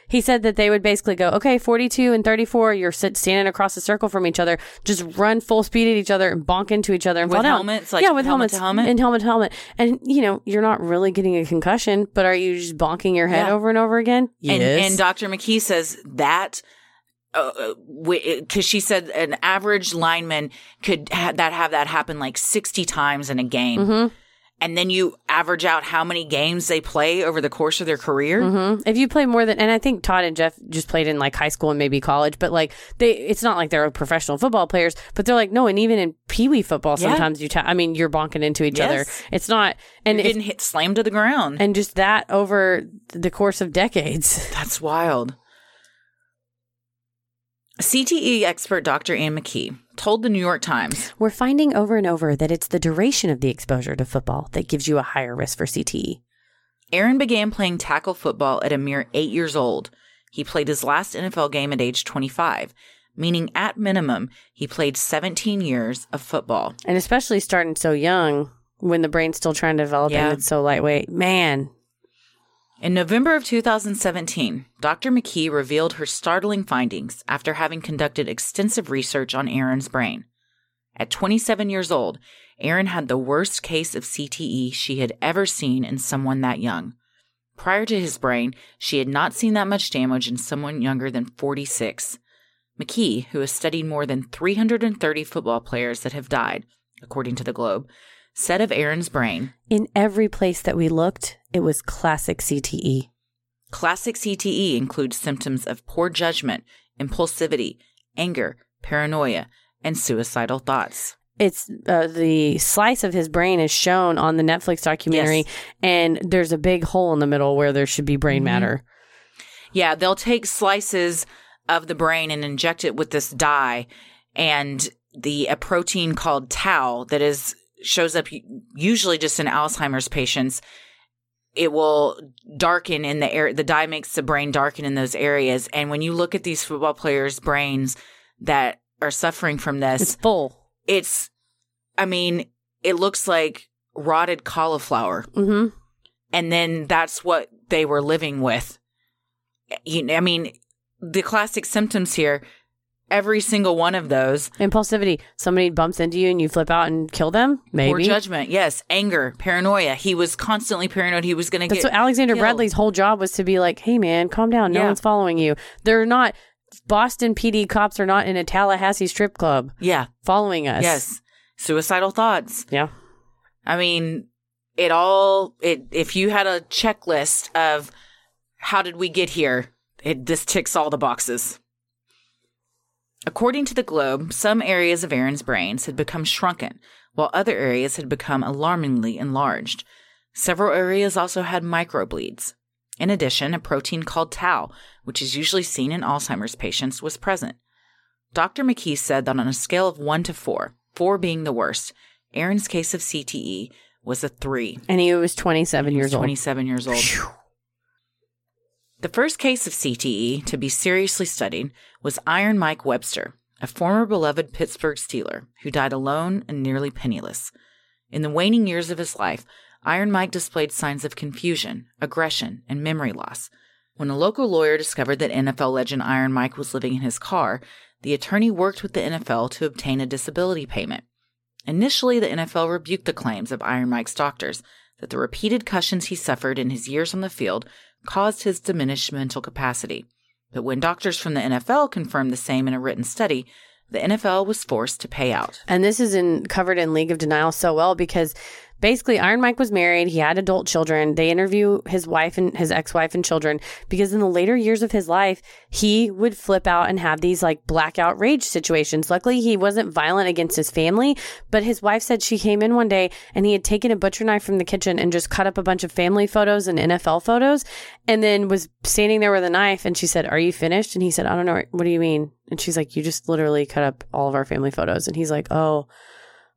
He said that they would basically go, okay, 42 and 34, you're standing across the circle from each other. Just run full speed at each other and bonk into each other and fall down. With helmets? Yeah, with helmet helmets. Helmet to helmet. And, you're not really getting a concussion, but are you just bonking your head over and over again? Yes. And Dr. McKee says that, because she said an average lineman could have that happen like 60 times in a game. Mm-hmm. And then you average out how many games they play over the course of their career. Mm-hmm. If you play more than, and I think Todd and Jeff just played in like high school and maybe college, but like it's not like they're professional football players, but they're like, no, and even in peewee football, sometimes you're bonking into each other. It's not, and you didn't hit slam to the ground. And just that over the course of decades. That's wild. CTE expert Dr. Ann McKee told the New York Times, we're finding over and over that it's the duration of the exposure to football that gives you a higher risk for CTE. Aaron began playing tackle football at a mere 8 years old. He played his last NFL game at age 25, meaning at minimum, he played 17 years of football. And especially starting so young when the brain's still trying to develop and it's so lightweight. Man. In November of 2017, Dr. McKee revealed her startling findings after having conducted extensive research on Aaron's brain. At 27 years old, Aaron had the worst case of CTE she had ever seen in someone that young. Prior to his brain, she had not seen that much damage in someone younger than 46. McKee, who has studied more than 330 football players that have died, according to the Globe, said of Aaron's brain, in every place that we looked, it was classic CTE. Classic CTE includes symptoms of poor judgment, impulsivity, anger, paranoia, and suicidal thoughts. It's the slice of his brain is shown on the Netflix documentary, and there's a big hole in the middle where there should be brain matter. Yeah, they'll take slices of the brain and inject it with this dye and a protein called tau that shows up usually just in Alzheimer's patients. It will darken in the air. The dye makes the brain darken in those areas. And when you look at these football players' brains that are suffering from this, it's full. It looks like rotted cauliflower. Mm-hmm. And then that's what they were living with. The classic symptoms here. Every single one of those. Impulsivity. Somebody bumps into you and you flip out and kill them? Maybe. Poor judgment. Yes. Anger. Paranoia. He was constantly paranoid he was going to get killed. That's what Alexander Bradley's whole job was, to be like, hey, man, calm down. No one's following you. They're not. Boston PD cops are not in a Tallahassee strip club. Yeah. Following us. Yes. Suicidal thoughts. Yeah. If you had a checklist of how did we get here, this ticks all the boxes. According to the Globe, some areas of Aaron's brains had become shrunken, while other areas had become alarmingly enlarged. Several areas also had microbleeds. In addition, a protein called tau, which is usually seen in Alzheimer's patients, was present. Dr. McKee said that on a scale of 1 to 4, 4 being the worst, Aaron's case of CTE was a 3. And he was 27 years old. Phew. The first case of CTE to be seriously studied was Iron Mike Webster, a former beloved Pittsburgh Steeler who died alone and nearly penniless. In the waning years of his life, Iron Mike displayed signs of confusion, aggression, and memory loss. When a local lawyer discovered that NFL legend Iron Mike was living in his car, the attorney worked with the NFL to obtain a disability payment. Initially, the NFL rebuked the claims of Iron Mike's doctors that the repeated concussions he suffered in his years on the field caused his diminished mental capacity. But when doctors from the NFL confirmed the same in a written study, the NFL was forced to pay out. And this is covered in League of Denial so well because basically Iron Mike was married. He had adult children. They interview his wife and his ex-wife and children because in the later years of his life, he would flip out and have these like blackout rage situations. Luckily, he wasn't violent against his family, but his wife said she came in one day and he had taken a butcher knife from the kitchen and just cut up a bunch of family photos and NFL photos and then was standing there with a knife. And she said, "Are you finished?" And he said, "I don't know. What do you mean?" And she's like, "You just literally cut up all of our family photos." And he's like, Oh,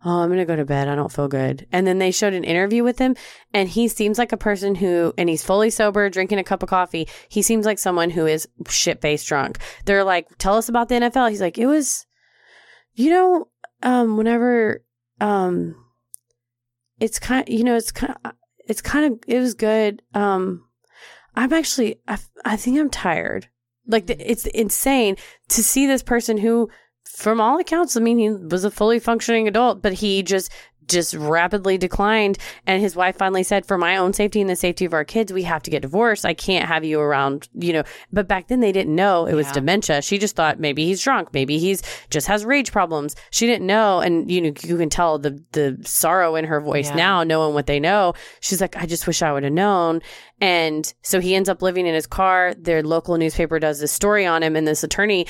I'm going to go to bed. I don't feel good. And then they showed an interview with him, and he seems like a person who, and he's fully sober, drinking a cup of coffee. He seems like someone who is shit-faced drunk. They're like, "Tell us about the NFL." He's like, "It was, it was good. I think I'm tired." Like, it's insane to see this person who, from all accounts, I mean, he was a fully functioning adult, but he just rapidly declined. And his wife finally said, "For my own safety and the safety of our kids, we have to get divorced. I can't have you around, But back then they didn't know it was dementia. She just thought maybe he's drunk. Maybe he's just has rage problems. She didn't know. And, you can tell the sorrow in her voice now, knowing what they know. She's like, "I just wish I would have known." And so he ends up living in his car. Their local newspaper does this story on him, and this attorney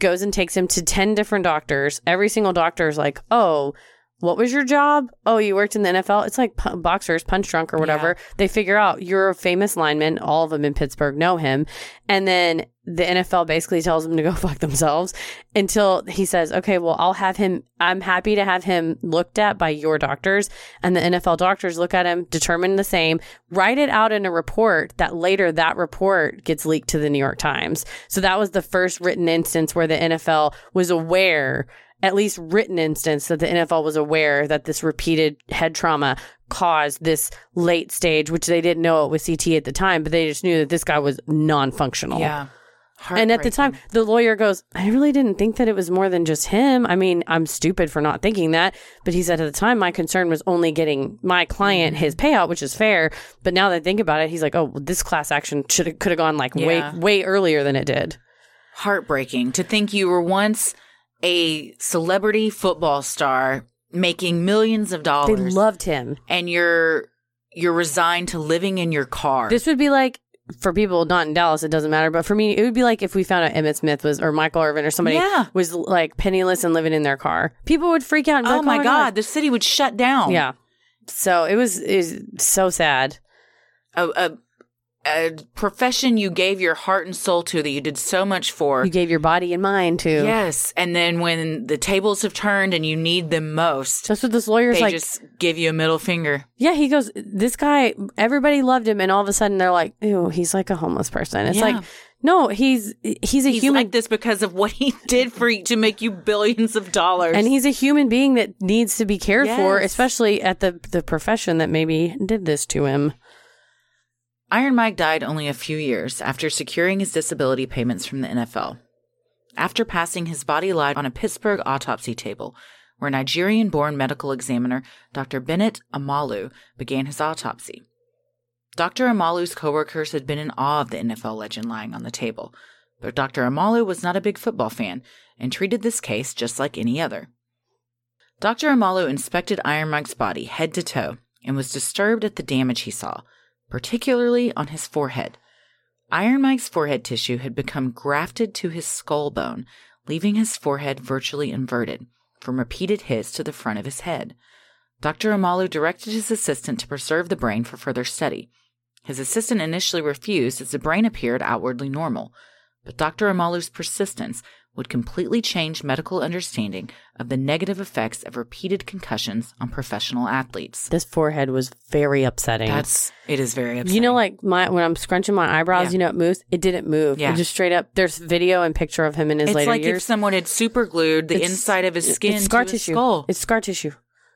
goes and takes him to 10 different doctors. Every single doctor is like, "Oh, what was your job? Oh, you worked in the NFL." It's like boxers, punch drunk or whatever. Yeah. They figure out you're a famous lineman. All of them in Pittsburgh know him. And then the NFL basically tells them to go fuck themselves until he says, "Okay, well, I'm happy to have him looked at by your doctors." And the NFL doctors look at him, determine the same, write it out in a report that later that report gets leaked to the New York Times. So that was the first written instance where the NFL was aware, at least written instance, that the NFL was aware that this repeated head trauma caused this late stage, which they didn't know it was CTE at the time, but they just knew that this guy was non-functional. Yeah. And at the time, the lawyer goes, "I really didn't think that it was more than just him. I mean, I'm stupid for not thinking that." But he said, "At the time, my concern was only getting my client his payout, which is fair. But now that I think about it," he's like, "Oh, well, this class action could have gone like way earlier than it did." Heartbreaking to think you were once a celebrity football star making millions of dollars. They loved him. And you're resigned to living in your car. This would be like, for people not in Dallas, it doesn't matter. But for me, it would be like if we found out Emmett Smith was, or Michael Irvin or somebody was like penniless and living in their car. People would freak out. And oh, my God. The city would shut down. Yeah. So it was so sad. A profession you gave your heart and soul to, that you did so much for. You gave your body and mind to. Yes. And then when the tables have turned and you need them most. That's what this lawyer's they like. They just give you a middle finger. Yeah. He goes, "This guy, everybody loved him." And all of a sudden they're like, "Ew, he's like a homeless person." It's like, no, he's human. He's like this because of what he did to make you billions of dollars. And he's a human being that needs to be cared for, especially at the profession that maybe did this to him. Iron Mike died only a few years after securing his disability payments from the NFL. After passing, his body lied on a Pittsburgh autopsy table, where Nigerian-born medical examiner Dr. Bennet Omalu began his autopsy. Dr. Amalu's coworkers had been in awe of the NFL legend lying on the table, but Dr. Omalu was not a big football fan and treated this case just like any other. Dr. Omalu inspected Iron Mike's body head to toe and was disturbed at the damage he saw, particularly on his forehead. Iron Mike's forehead tissue had become grafted to his skull bone, leaving his forehead virtually inverted from repeated hits to the front of his head. Dr. Omalu directed his assistant to preserve the brain for further study. His assistant initially refused as the brain appeared outwardly normal, but Dr. Amalu's persistence would completely change medical understanding of the negative effects of repeated concussions on professional athletes. This forehead was very upsetting. It is very upsetting. Like when I'm scrunching my eyebrows, it moves. It didn't move. Yeah. It just straight up. There's video and picture of him in his later years. It's like if someone had super glued the inside of his skin to his skull. It's scar tissue.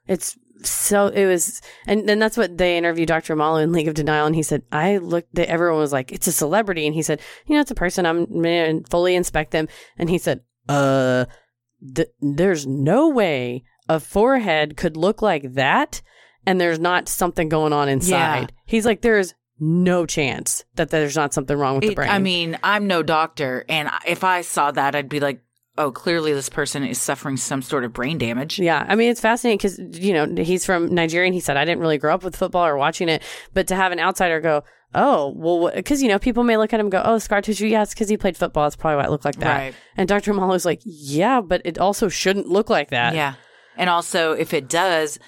And that's what they interviewed Dr. Omalu in League of Denial, and he said, everyone was like, "It's a celebrity," and he said, "It's a person, I'm going to fully inspect them," and he said, there's no way a forehead could look like that, and there's not something going on inside." He's like, "There's no chance that there's not something wrong with the brain. I mean, I'm no doctor, and if I saw that, I'd be like, oh, clearly this person is suffering some sort of brain damage. Yeah. I mean, it's fascinating because, you know, he's from Nigeria and he said, I didn't really grow up with football or watching it. But to have an outsider go, oh, well, because, you know, people may look at him and go, oh, scar tissue. Yeah, it's because he played football. That's probably why it looked like that. Right. And Dr. Omalu's like, yeah, but it also shouldn't look like that. Yeah. And also, if it does,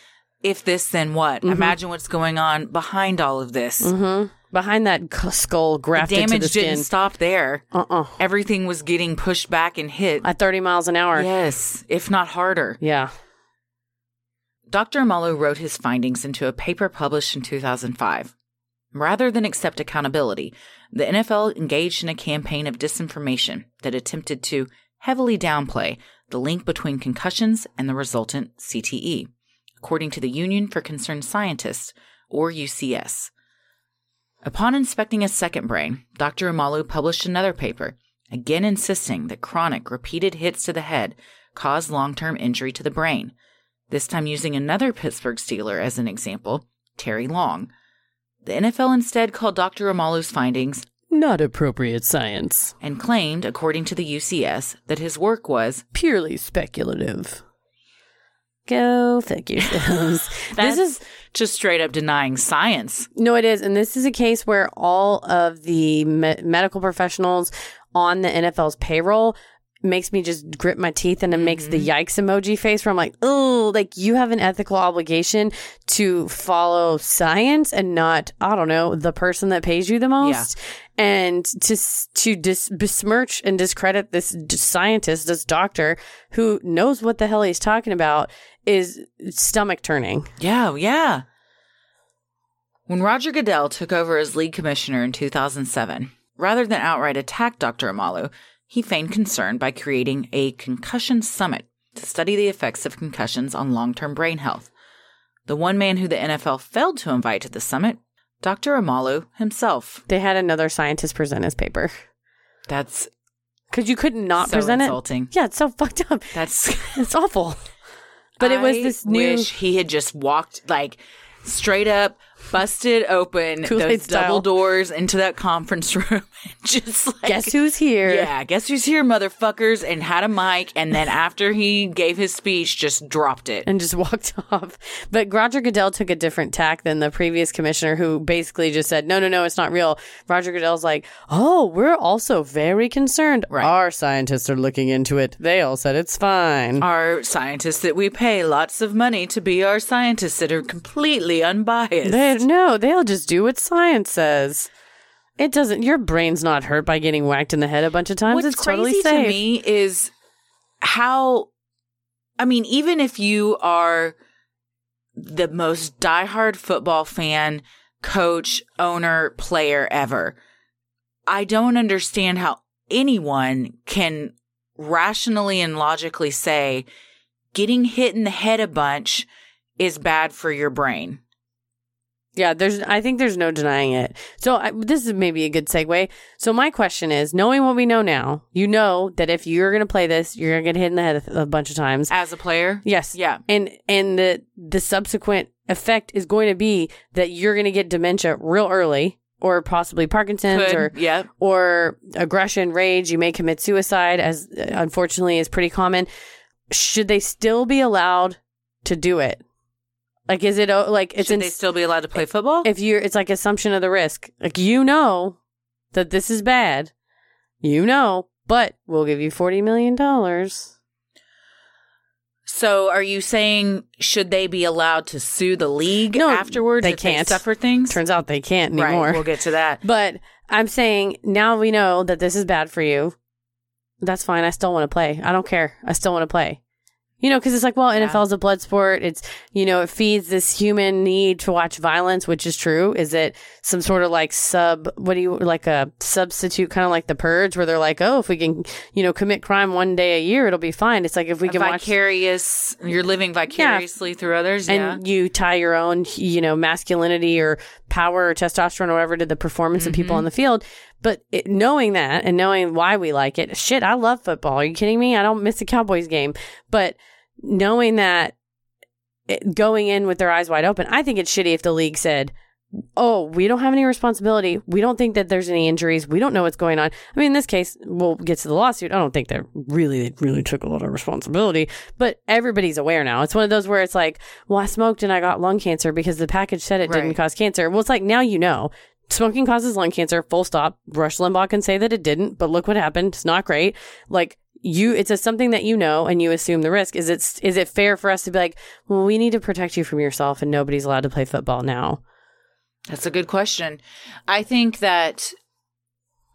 if this, then what? Mm-hmm. Imagine what's going on behind all of this. Mm-hmm. Behind that skull grafted to the skin. The damage didn't stop there. Everything was getting pushed back and hit. At 30 miles an hour. Yes, if not harder. Yeah. Dr. Omalu wrote his findings into a paper published in 2005. Rather than accept accountability, the NFL engaged in a campaign of disinformation that attempted to heavily downplay the link between concussions and the resultant CTE, according to the Union for Concerned Scientists, or UCS. Upon inspecting a second brain, Dr. Omalu published another paper, again insisting that chronic, repeated hits to the head cause long-term injury to the brain, this time using another Pittsburgh Steeler as an example, Terry Long. The NFL instead called Dr. Omalu's findings not appropriate science and claimed, according to the UCS, that his work was purely speculative. Go fuck yourselves. This is just straight up denying science. No, it is. And this is a case where all of the medical professionals on the NFL's payroll makes me just grit my teeth, and it makes the yikes emoji face where I'm like, oh, like you have an ethical obligation to follow science and not, I don't know, the person that pays you the most. Yeah. And to besmirch and discredit this scientist, this doctor who knows what the hell he's talking about is stomach turning. Yeah, yeah. When Roger Goodell took over as league commissioner in 2007, rather than outright attack Dr. Omalu, he feigned concern by creating a concussion summit to study the effects of concussions on long-term brain health. The one man who the NFL failed to invite to the summit, Dr. Omalu himself. They had another scientist present his paper. That's because you could not so present insulting. It. Yeah, it's so fucked up. That's it's awful. But it was this new. I wish he had just walked like straight up. Busted open Kool-Aid those double doors into that conference room. Just like, guess who's here? Yeah, guess who's here, motherfuckers, and had a mic. And then after he gave his speech, just dropped it. And just walked off. But Roger Goodell took a different tack than the previous commissioner who basically just said, no, it's not real. Roger Goodell's like, oh, we're also very concerned. Right. Our scientists are looking into it. They all said it's fine. Our scientists that we pay lots of money to be our scientists that are completely unbiased. No, they'll just do what science says. It doesn't. Your brain's not hurt by getting whacked in the head a bunch of times. It's totally safe. What's crazy to me is how, I mean, even if you are the most diehard football fan, coach, owner, player ever, I don't understand how anyone can rationally and logically say getting hit in the head a bunch is bad for your brain. Yeah, I think there's no denying it. So this is maybe a good segue. So my question is, knowing what we know now, you know that if you're going to play this, you're going to get hit in the head a bunch of times. As a player? Yes. Yeah. And the subsequent effect is going to be that you're going to get dementia real early, or possibly Parkinson's, or aggression, rage. You may commit suicide, as unfortunately is pretty common. Should they still be allowed to do it? Like, is it like it's should they still be allowed to play football? If you're, it's like assumption of the risk. Like, you know that this is bad, you know, but we'll give you $40 million. So, are you saying should they be allowed to sue the league afterwards? They can't suffer things. Turns out they can't anymore. Right, we'll get to that. But I'm saying now we know that this is bad for you. That's fine. I still want to play. I don't care. I still want to play. You know, because it's like, well, NFL is a blood sport. It's, you know, it feeds this human need to watch violence, which is true. Is it some sort of like a substitute, kind of like The Purge, where they're like, oh, if we can, you know, commit crime one day a year, it'll be fine. It's like if we can you're living vicariously through others. Yeah. And you tie your own, you know, masculinity or power or testosterone or whatever to the performance of people on the field. But knowing that and knowing why we like it, shit, I love football. Are you kidding me? I don't miss a Cowboys game. But knowing that, going in with their eyes wide open, I think it's shitty if the league said, oh, we don't have any responsibility. We don't think that there's any injuries. We don't know what's going on. I mean, in this case, we'll get to the lawsuit. I don't think that they really took a lot of responsibility, but everybody's aware now. It's one of those where it's like, well, I smoked and I got lung cancer because the package said it didn't cause cancer. Well, it's like, now you know. Smoking causes lung cancer, full stop. Rush Limbaugh can say that it didn't, but look what happened. It's not great. Like, it's a something that you know and you assume the risk. Is it fair for us to be like, well, we need to protect you from yourself and nobody's allowed to play football now? That's a good question. I think that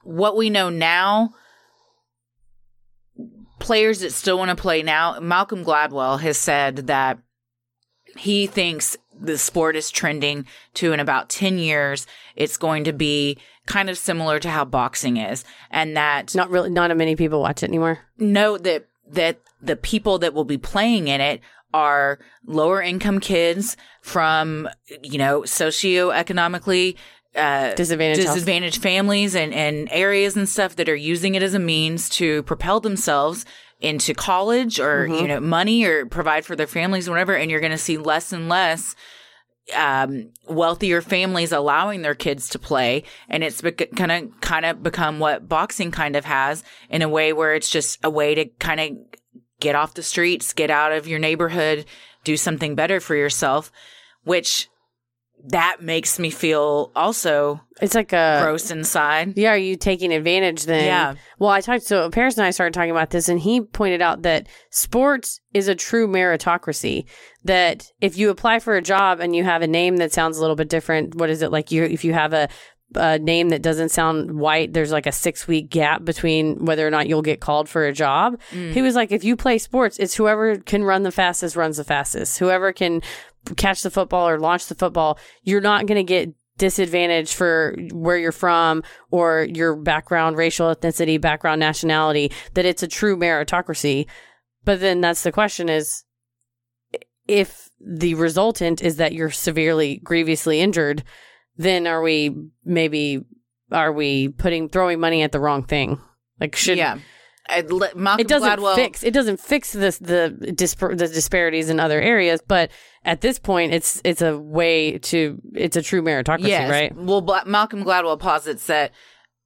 what we know now, players that still want to play now, Malcolm Gladwell has said that he thinks the sport is trending to, in about 10 years, it's going to be kind of similar to how boxing is. And that not many people watch it anymore. No, that the people that will be playing in it are lower income kids from, socioeconomically disadvantaged families and areas and stuff that are using it as a means to propel themselves into college or, money or provide for their families, or whatever. And you're going to see less and less wealthier families allowing their kids to play. And it's kind of become what boxing kind of has, in a way where it's just a way to kind of get off the streets, get out of your neighborhood, do something better for yourself, which that makes me feel also it's like a gross inside. Yeah, are you taking advantage then? Yeah. Well, I talked to Paris and I started talking about this, and he pointed out that sports is a true meritocracy. That if you apply for a job and you have a name that sounds a little bit different, what is it like? If you have a name that doesn't sound white, there's like a 6-week gap between whether or not you'll get called for a job. Mm. He was like, if you play sports, it's whoever can run the fastest runs the fastest. Whoever can catch the football or launch the football, you're not going to get disadvantaged for where you're from or your background, racial ethnicity, background nationality, that it's a true meritocracy. But then that's the question is, if the resultant is that you're severely, grievously injured, then are we throwing money at the wrong thing? Like, it doesn't fix the disparities in other areas, but at this point, it's a true meritocracy, right? Well, Malcolm Gladwell posits that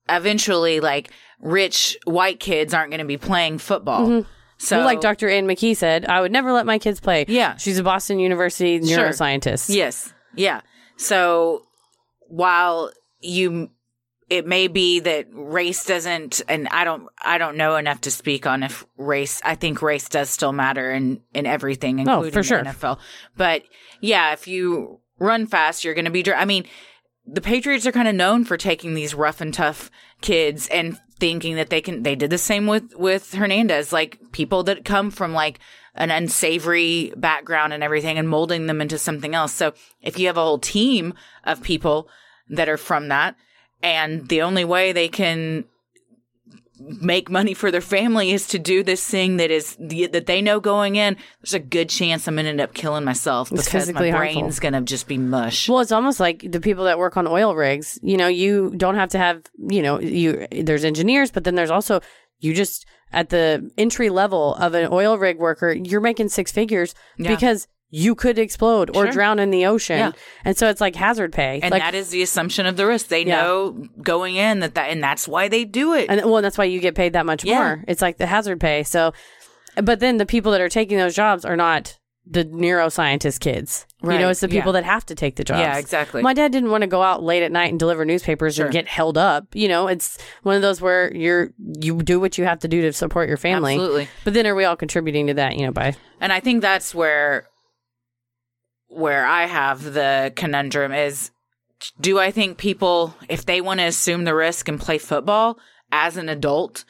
eventually, like, rich white kids aren't going to be playing football. Mm-hmm. So, well, like Dr. Ann McKee said, I would never let my kids play. Yeah, she's a Boston University neuroscientist. Sure. Yes, yeah. So while it may be that race doesn't, and I don't know enough to speak on if race. I think race does still matter in everything, including the NFL. But yeah, if you run fast, you're going to be. I mean, the Patriots are kind of known for taking these rough and tough kids and thinking that they can. They did the same with Hernandez, like people that come from like an unsavory background and everything, and molding them into something else. So if you have a whole team of people that are from that, and the only way they can make money for their family is to do this thing that they know going in, there's a good chance I'm going to end up killing myself because my brain's going to just be mush. Well, it's almost like the people that work on oil rigs. You don't have to have, there's engineers, but then there's also, you just, at the entry level of an oil rig worker, you're making six figures because you could explode or drown in the ocean. Yeah. And so it's like hazard pay. And that is the assumption of the risk. They know going in that, and that's why they do it. And that's why you get paid that much more. It's like the hazard pay. So, but then the people that are taking those jobs are not the neuroscientist kids. Right. It's the people that have to take the jobs. Yeah, exactly. My dad didn't want to go out late at night and deliver newspapers and get held up. It's one of those where you do what you have to do to support your family. Absolutely. But then are we all contributing to that, by... And I think that's where I have the conundrum is, do I think people, if they want to assume the risk and play football as an adult,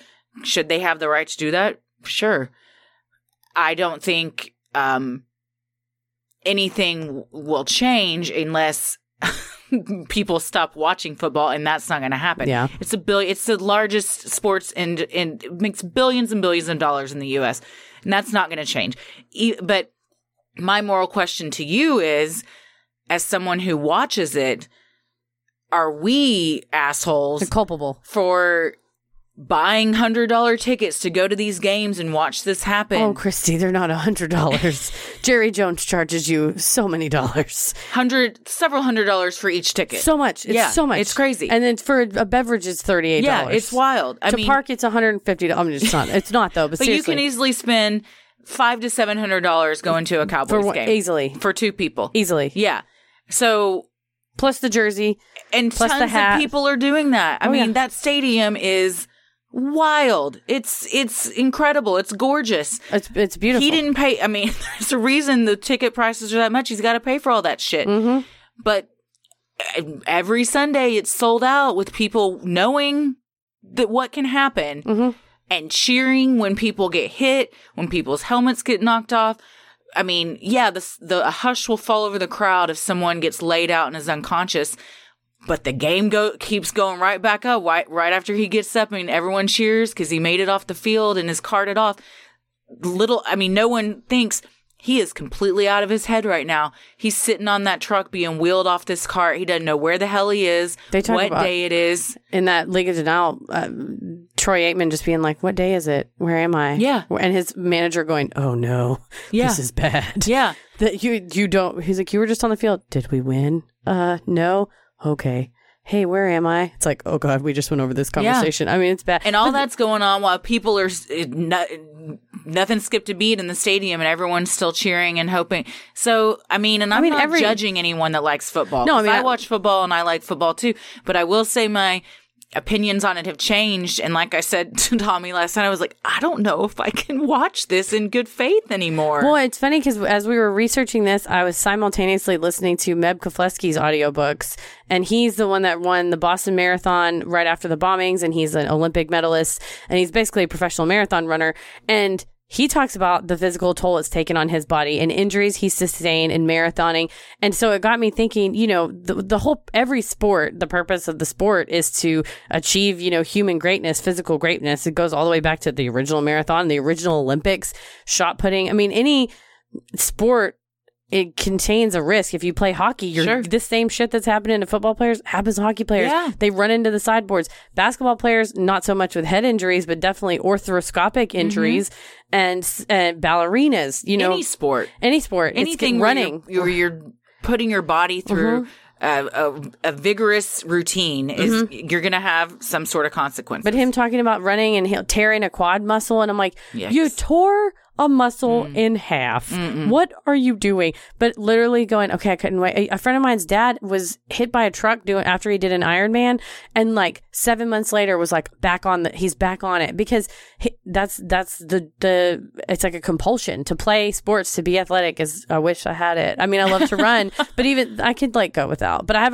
should they have the right to do that? Sure. I don't think anything will change unless people stop watching football, and that's not going to happen. Yeah. It's the largest sports, and it makes billions and billions of dollars in the U.S., and that's not going to change. But my moral question to you is, as someone who watches it, are we assholes culpable for buying $100 tickets to go to these games and watch this happen. Oh, Christy, they're not $100. Jerry Jones charges you so many dollars. Several $100s for each ticket. So much. It's so much. It's crazy. And then for a beverage, it's $38. Yeah, it's wild. I mean, park, it's $150. I mean, it's not though, but seriously. You can easily spend $500 to $700 going to a Cowboys game. Easily. For two people. Easily. Yeah. So... plus the jersey. And plus tons the hat. Of people are doing that. I mean, that stadium is... wild. It's incredible. It's gorgeous. It's beautiful. He didn't pay. I mean, there's a reason the ticket prices are that much. He's got to pay for all that shit. Mm-hmm. But every Sunday it's sold out with people knowing that what can happen mm-hmm. and cheering when people get hit, when people's helmets get knocked off. I mean, yeah, the hush will fall over the crowd if someone gets laid out and is unconscious. But the game keeps going right back up right after he gets up. I mean, everyone cheers because he made it off the field and is carted off. No one thinks he is completely out of his head right now. He's sitting on that truck being wheeled off this cart. He doesn't know where the hell he is, what day it is. In that League of Denial, Troy Aikman just being like, what day is it? Where am I? Yeah. And his manager going, oh no, this is bad. Yeah. That you don't, he's like, you were just on the field. Did we win? No. Okay. Hey, where am I? It's like, oh God, we just went over this conversation. Yeah. I mean, it's bad. And all that's going on while people are nothing skipped a beat in the stadium and everyone's still cheering and hoping. So, I'm not judging anyone that likes football. No, I watch football and I like football too, but I will say my opinions on it have changed. And like I said to Tommy last night, I was like, I don't know if I can watch this in good faith anymore. Well, it's funny because as we were researching this, I was simultaneously listening to Meb Keflezighi's audiobooks. And he's the one that won the Boston Marathon right after the bombings. And he's an Olympic medalist. And he's basically a professional marathon runner. And he talks about the physical toll it's taken on his body and injuries he sustained in marathoning. And so it got me thinking, you know, every sport, the purpose of the sport is to achieve, you know, human greatness, physical greatness. It goes all the way back to the original marathon, the original Olympics, shot putting. I mean, any sport, it contains a risk. If you play hockey, this same shit that's happening to football players happens to hockey players. Yeah. They run into the sideboards. Basketball players, not so much with head injuries, but definitely arthroscopic injuries. Mm-hmm. And ballerinas, you know, any sport, anything running, you're putting your body through mm-hmm. a vigorous routine is mm-hmm. you're going to have some sort of consequence. But him talking about running and he'll tear in a quad muscle, and I'm like, yes. You tore a muscle in half. Mm-mm. What are you doing? But literally going, okay, I couldn't wait. A friend of mine's dad was hit by a truck after he did an Ironman, and like 7 months later was like he's back on it because that's it's like a compulsion to play sports, to be athletic. Is I wish I had it. I mean, I love to run, but even I could like go without. But I have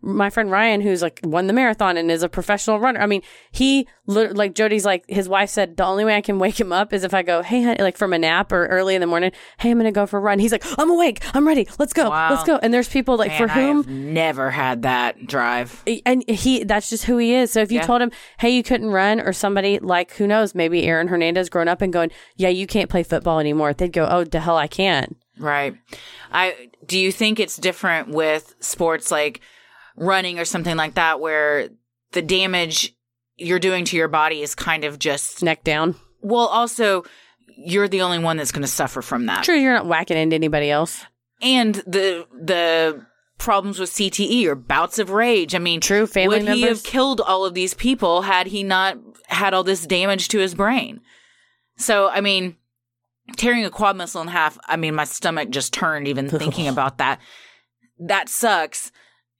my friend Ryan, who's like won the marathon and is a professional runner. I mean, he like Jody's like his wife said the only way I can wake him up is if I go, hey, honey, like from a nap or early in the morning, hey, I'm gonna go for a run. He's like, I'm awake, I'm ready, let's go. Wow. Let's go. And there's people like, man, for whom I've never had that drive, and that's just who he is. So if you told him, hey, you couldn't run, or somebody like, who knows, maybe Aaron Hernandez grown up and going, yeah, you can't play football anymore, they'd go, oh, the hell I can. Right. Do you think it's different with sports like running or something like that, where the damage you're doing to your body is kind of just neck down? Well, also you're the only one that's going to suffer from that. True, you're not whacking into anybody else. And the problems with CTE or bouts of rage. I mean, true, family members. Would he have killed all of these people had he not had all this damage to his brain? So, I mean, tearing a quad muscle in half, I mean, my stomach just turned even thinking about that. That sucks.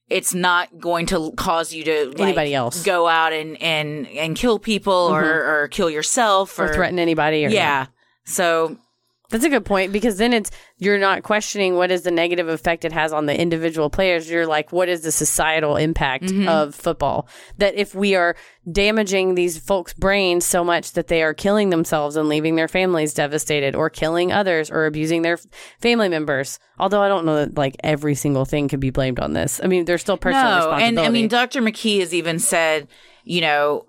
It's not going to cause you to anybody else go out and kill people mm-hmm. or kill yourself or threaten anybody. Or yeah. So that's a good point, because then you're not questioning what is the negative effect it has on the individual players. You're like, what is the societal impact mm-hmm. of football? That if we are damaging these folks' brains so much that they are killing themselves and leaving their families devastated, or killing others, or abusing their family members. Although I don't know that like every single thing could be blamed on this. I mean, there's still personal responsibility. And I mean, Dr. McKee has even said, you know,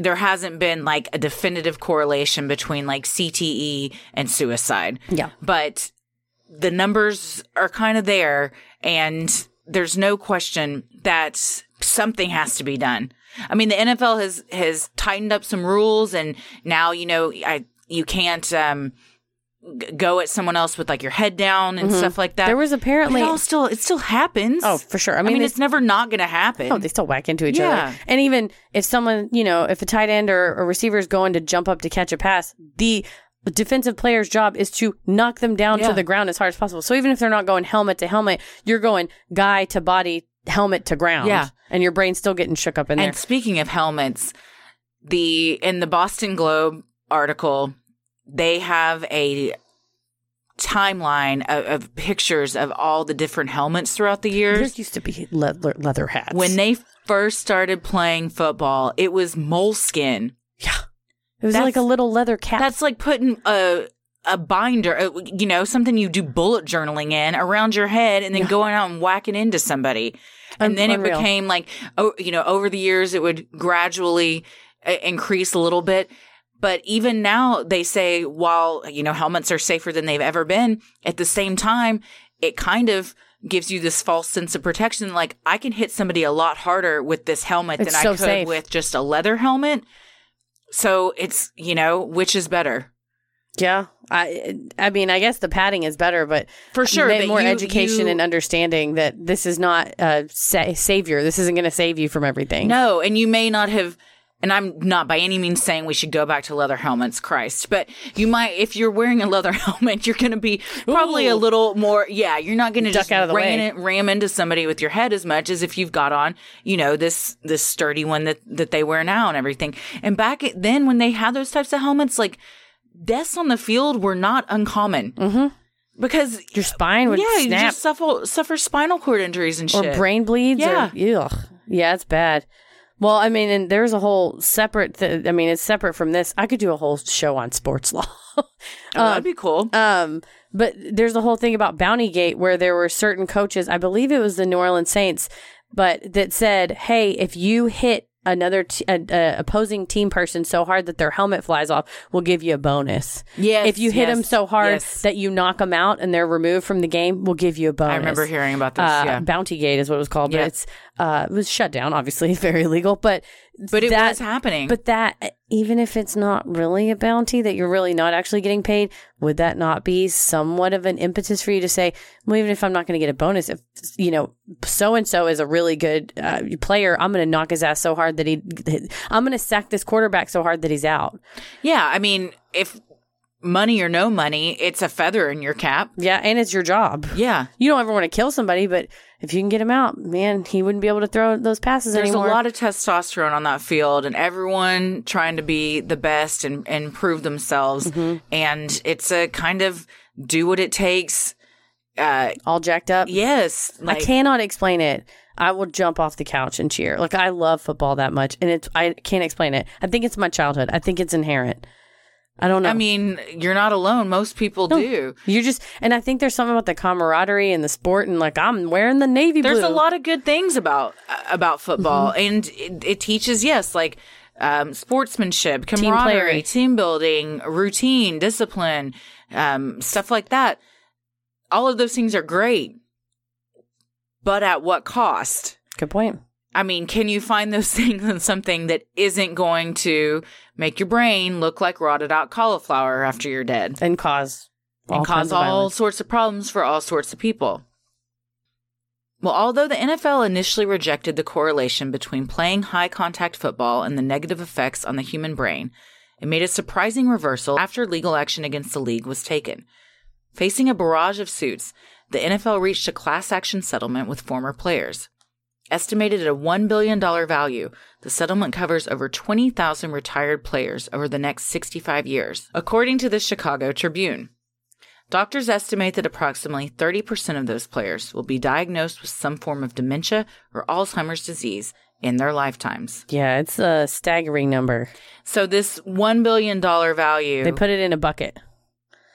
there hasn't been like a definitive correlation between like CTE and suicide. Yeah. But the numbers are kind of there, and there's no question that something has to be done. I mean, the NFL has tightened up some rules, and now, you know, you can't go at someone else with like your head down and stuff like that. There was apparently it still happens. Oh, for sure. I mean it's never not going to happen. Oh, they still whack into each other. And even if someone, you know, if a tight end or a receiver is going to jump up to catch a pass, the defensive player's job is to knock them down to the ground as hard as possible. So even if they're not going helmet to helmet, you're going guy to body, helmet to ground. Yeah. And your brain's still getting shook up in there. And speaking of helmets, in the Boston Globe article, they have a timeline of pictures of all the different helmets throughout the years. There used to be leather hats. When they first started playing football, it was moleskin. Yeah. It was like a little leather cap. That's like putting a binder, you know, something you do bullet journaling in around your head and then going out and whacking into somebody. And then unreal. It became like, you know, over the years, it would gradually increase a little bit. But even now, they say, while, you know, helmets are safer than they've ever been, at the same time, it kind of gives you this false sense of protection. Like, I can hit somebody a lot harder with this helmet than I could with just a leather helmet. So it's, you know, which is better? Yeah. I mean, I guess the padding is better, but for sure, more education and understanding that this is not a savior. This isn't going to save you from everything. No. And you may not have, and I'm not by any means saying we should go back to leather helmets, Christ, but you might, if you're wearing a leather helmet, you're going to be probably a little more, you're not going to just ram into somebody with your head as much as if you've got on, you know, this sturdy one that they wear now and everything. And back then when they had those types of helmets, like, deaths on the field were not uncommon. Because your spine would snap. You just suffer spinal cord injuries and shit. Or brain bleeds. Yeah. Yeah, it's bad. Well, I mean, and there's a whole separate it's separate from this. I could do a whole show on sports law. That'd be cool. But there's the whole thing about Bountygate where there were certain coaches, I believe it was the New Orleans Saints, but that said, hey, if you hit another opposing team person so hard that their helmet flies off, we'll give you a bonus. Yes, if you hit them so hard that you knock them out and they're removed from the game, we'll give you a bonus. I remember hearing about this. Bountygate is what it was called, but it was shut down. Obviously, very illegal, but it was happening. But that, even if it's not really a bounty, that you're really not actually getting paid, would that not be somewhat of an impetus for you to say, well, even if I'm not going to get a bonus, if you know so and so is a really good player, I'm going to knock his ass so hard that I'm going to sack this quarterback so hard that he's out. Yeah, I mean, if money or no money, it's a feather in your cap. Yeah, and it's your job. Yeah, you don't ever want to kill somebody, but if you can get him out, man, he wouldn't be able to throw those passes anymore. There's a lot of testosterone on that field and everyone trying to be the best and prove themselves. And it's a kind of do what it takes. All jacked up. Yes. Like, I cannot explain it. I will jump off the couch and cheer. Like, I love football that much and I can't explain it. I think it's my childhood. I think it's inherent. I don't know. I mean, you're not alone. Most people do. You're just, and I think there's something about the camaraderie and the sport, and like, I'm wearing the navy blue. There's a lot of good things about football, and it teaches, sportsmanship, camaraderie, team building, routine, discipline, stuff like that. All of those things are great, but at what cost? Good point. I mean, can you find those things in something that isn't going to make your brain look like rotted out cauliflower after you're dead? And cause all sorts of problems for all sorts of people. Well, although the NFL initially rejected the correlation between playing high-contact football and the negative effects on the human brain, it made a surprising reversal after legal action against the league was taken. Facing a barrage of suits, the NFL reached a class action settlement with former players. Estimated at a $1 billion value, the settlement covers over 20,000 retired players over the next 65 years, according to the Chicago Tribune. Doctors estimate that approximately 30% of those players will be diagnosed with some form of dementia or Alzheimer's disease in their lifetimes. Yeah, it's a staggering number. So this $1 billion value... They put it in a bucket.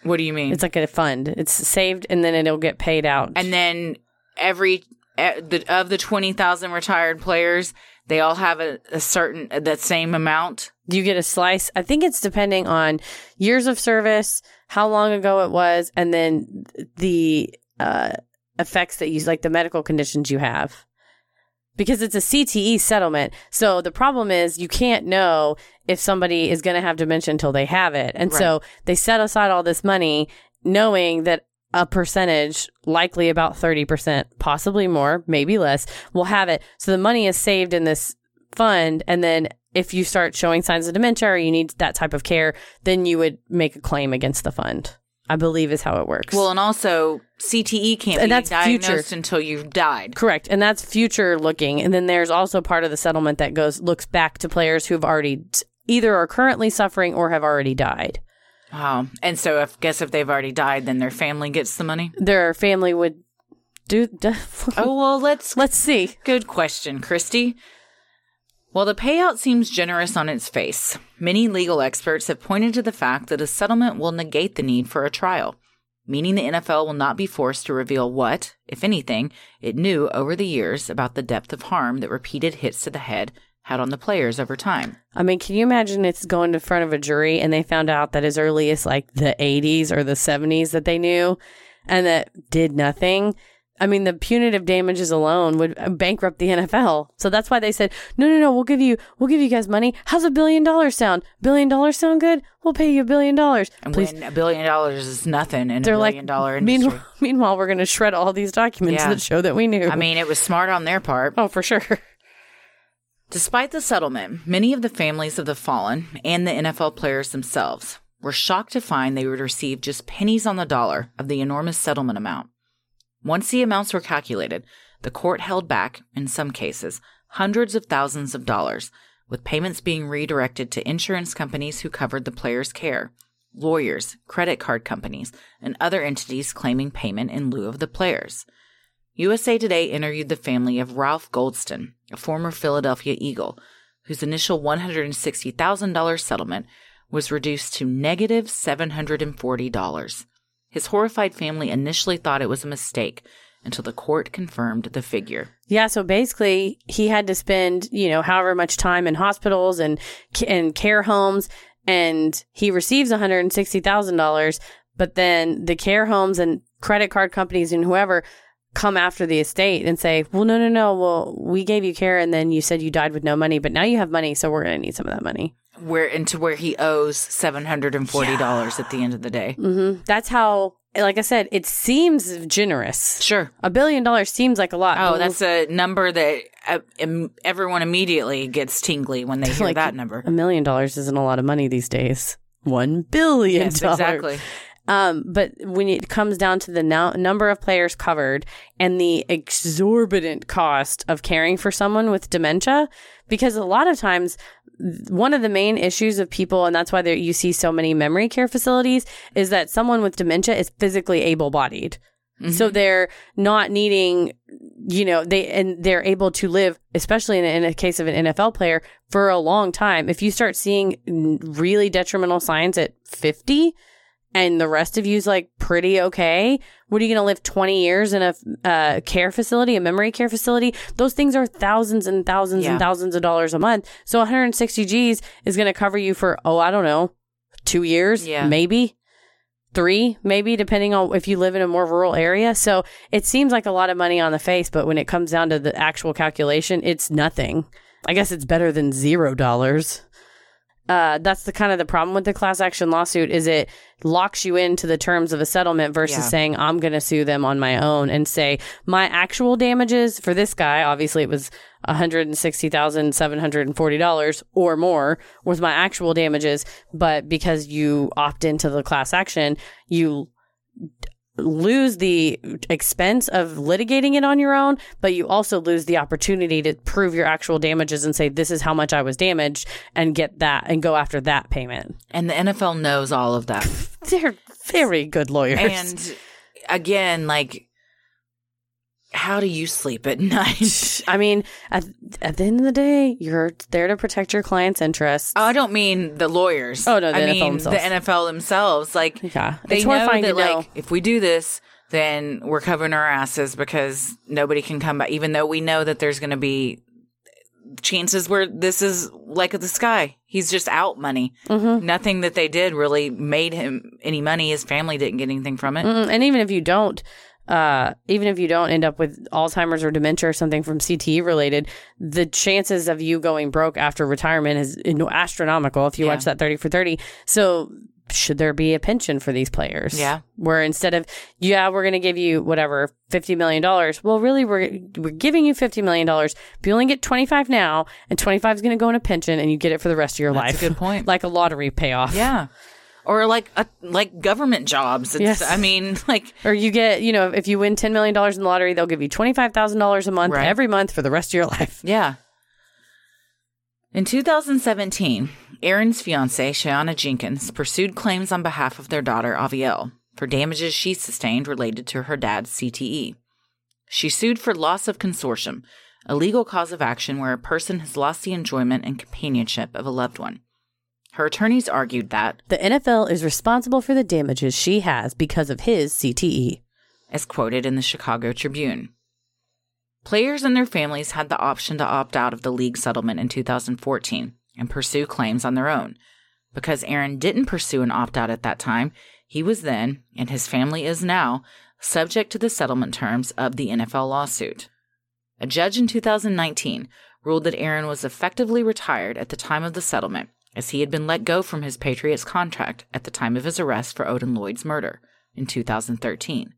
What do you mean? It's like a fund. It's saved and then it'll get paid out. And then every... Of the 20,000 retired players, they all have a certain that same amount. You get a slice. I think it's depending on years of service, how long ago it was, and then the effects that you like the medical conditions you have. because it's a CTE settlement. So the problem is you can't know if somebody is going to have dementia until they have it. And so they set aside all this money knowing that a percentage, likely about 30%, possibly more, maybe less, will have it. So the money is saved in this fund. And then if you start showing signs of dementia or you need that type of care, then you would make a claim against the fund, I believe is how it works. Well, and also CTE can't be diagnosed until you've died. Correct. And that's future looking. And then there's also part of the settlement that looks back to players who have already either are currently suffering or have already died. Wow. And so if they've already died, then their family gets the money? Their family would do... Oh, well, let's see. Good question, Christy. While the payout seems generous on its face, many legal experts have pointed to the fact that a settlement will negate the need for a trial, meaning the NFL will not be forced to reveal what, if anything, it knew over the years about the depth of harm that repeated hits to the head had on the players over time. I mean, can you imagine it's going in front of a jury and they found out that as early as like the 80s or the 70s that they knew and that did nothing? I mean, the punitive damages alone would bankrupt the NFL. So that's why they said, no, we'll give you guys money. How's $1 billion sound? $1 billion sound good? We'll pay you $1 billion. And please. When $1 billion is nothing in they're a billion-dollar industry. Meanwhile, we're going to shred all these documents that show that we knew. I mean, it was smart on their part. Oh, for sure. Despite the settlement, many of the families of the fallen and the NFL players themselves were shocked to find they would receive just pennies on the dollar of the enormous settlement amount. Once the amounts were calculated, the court held back, in some cases, hundreds of thousands of dollars, with payments being redirected to insurance companies who covered the players' care, lawyers, credit card companies, and other entities claiming payment in lieu of the players. USA Today interviewed the family of Ralph Goldston, a former Philadelphia Eagle, whose initial $160,000 settlement was reduced to negative $740. His horrified family initially thought it was a mistake until the court confirmed the figure. Yeah, so basically he had to spend, however much time in hospitals and care homes, and he receives $160,000, but then the care homes and credit card companies and whoever come after the estate and say, well, no, well, we gave you care and then you said you died with no money, but now you have money, so we're going to need some of that money. Where he owes $740 at the end of the day. Mm-hmm. That's how, like I said, it seems generous. Sure. $1 billion seems like a lot. Oh, that's a number that everyone immediately gets tingly when they hear like that number. $1 million isn't a lot of money these days. $1 billion. Yes, exactly. But when it comes down to the number of players covered and the exorbitant cost of caring for someone with dementia, because a lot of times one of the main issues of people, and that's why you see so many memory care facilities, is that someone with dementia is physically able-bodied. Mm-hmm. So they're not needing, they're able to live, especially in a case of an NFL player, for a long time. If you start seeing really detrimental signs at 50, and the rest of you's like pretty okay, what are you going to live 20 years in a care facility, a memory care facility? Those things are thousands and thousands and thousands of dollars a month. So 160 G's is going to cover you for, 2 years, maybe 3, maybe, depending on if you live in a more rural area. So it seems like a lot of money on the face, but when it comes down to the actual calculation, it's nothing. I guess it's better than $0. That's the kind of the problem with the class action lawsuit is it locks you into the terms of a settlement versus saying I'm going to sue them on my own and say my actual damages for this guy, obviously it was $160,740 or more was my actual damages. But because you opt into the class action, you lose the expense of litigating it on your own, but you also lose the opportunity to prove your actual damages and say, this is how much I was damaged and get that and go after that payment. And the NFL knows all of that. They're very good lawyers. And again, like, how do you sleep at night? I mean, at the end of the day, you're there to protect your client's interests. Oh, I don't mean the lawyers. Oh, no, the NFL themselves. The NFL themselves. Like, they know that, like, if we do this, then we're covering our asses because nobody can come back, even though we know that there's going to be chances where this is like the sky. He's just out money. Mm-hmm. Nothing that they did really made him any money. His family didn't get anything from it. Mm-mm. And even if you don't even if you don't end up with Alzheimer's or dementia or something from CTE related, the chances of you going broke after retirement is astronomical if you watch that 30 for 30. So should there be a pension for these players? Yeah. Where instead of, we're going to give you whatever, $50 million. Well, really, we're giving you $50 million, but you only get 25 now, and 25 is going to go in a pension, and you get it for the rest of your life. That's a good point. Like a lottery payoff. Yeah. Or like government jobs. It's, yes. I mean, like. Or you get, if you win $10 million in the lottery, they'll give you $25,000 a month every month for the rest of your life. Yeah. In 2017, Aaron's fiancée, Shayanna Jenkins, pursued claims on behalf of their daughter, Avielle, for damages she sustained related to her dad's CTE. She sued for loss of consortium, a legal cause of action where a person has lost the enjoyment and companionship of a loved one. Her attorneys argued that the NFL is responsible for the damages she has because of his CTE, as quoted in the Chicago Tribune. Players and their families had the option to opt out of the league settlement in 2014 and pursue claims on their own. Because Aaron didn't pursue an opt-out at that time, he was then, and his family is now, subject to the settlement terms of the NFL lawsuit. A judge in 2019 ruled that Aaron was effectively retired at the time of the settlement, as he had been let go from his Patriots contract at the time of his arrest for Odin Lloyd's murder in 2013.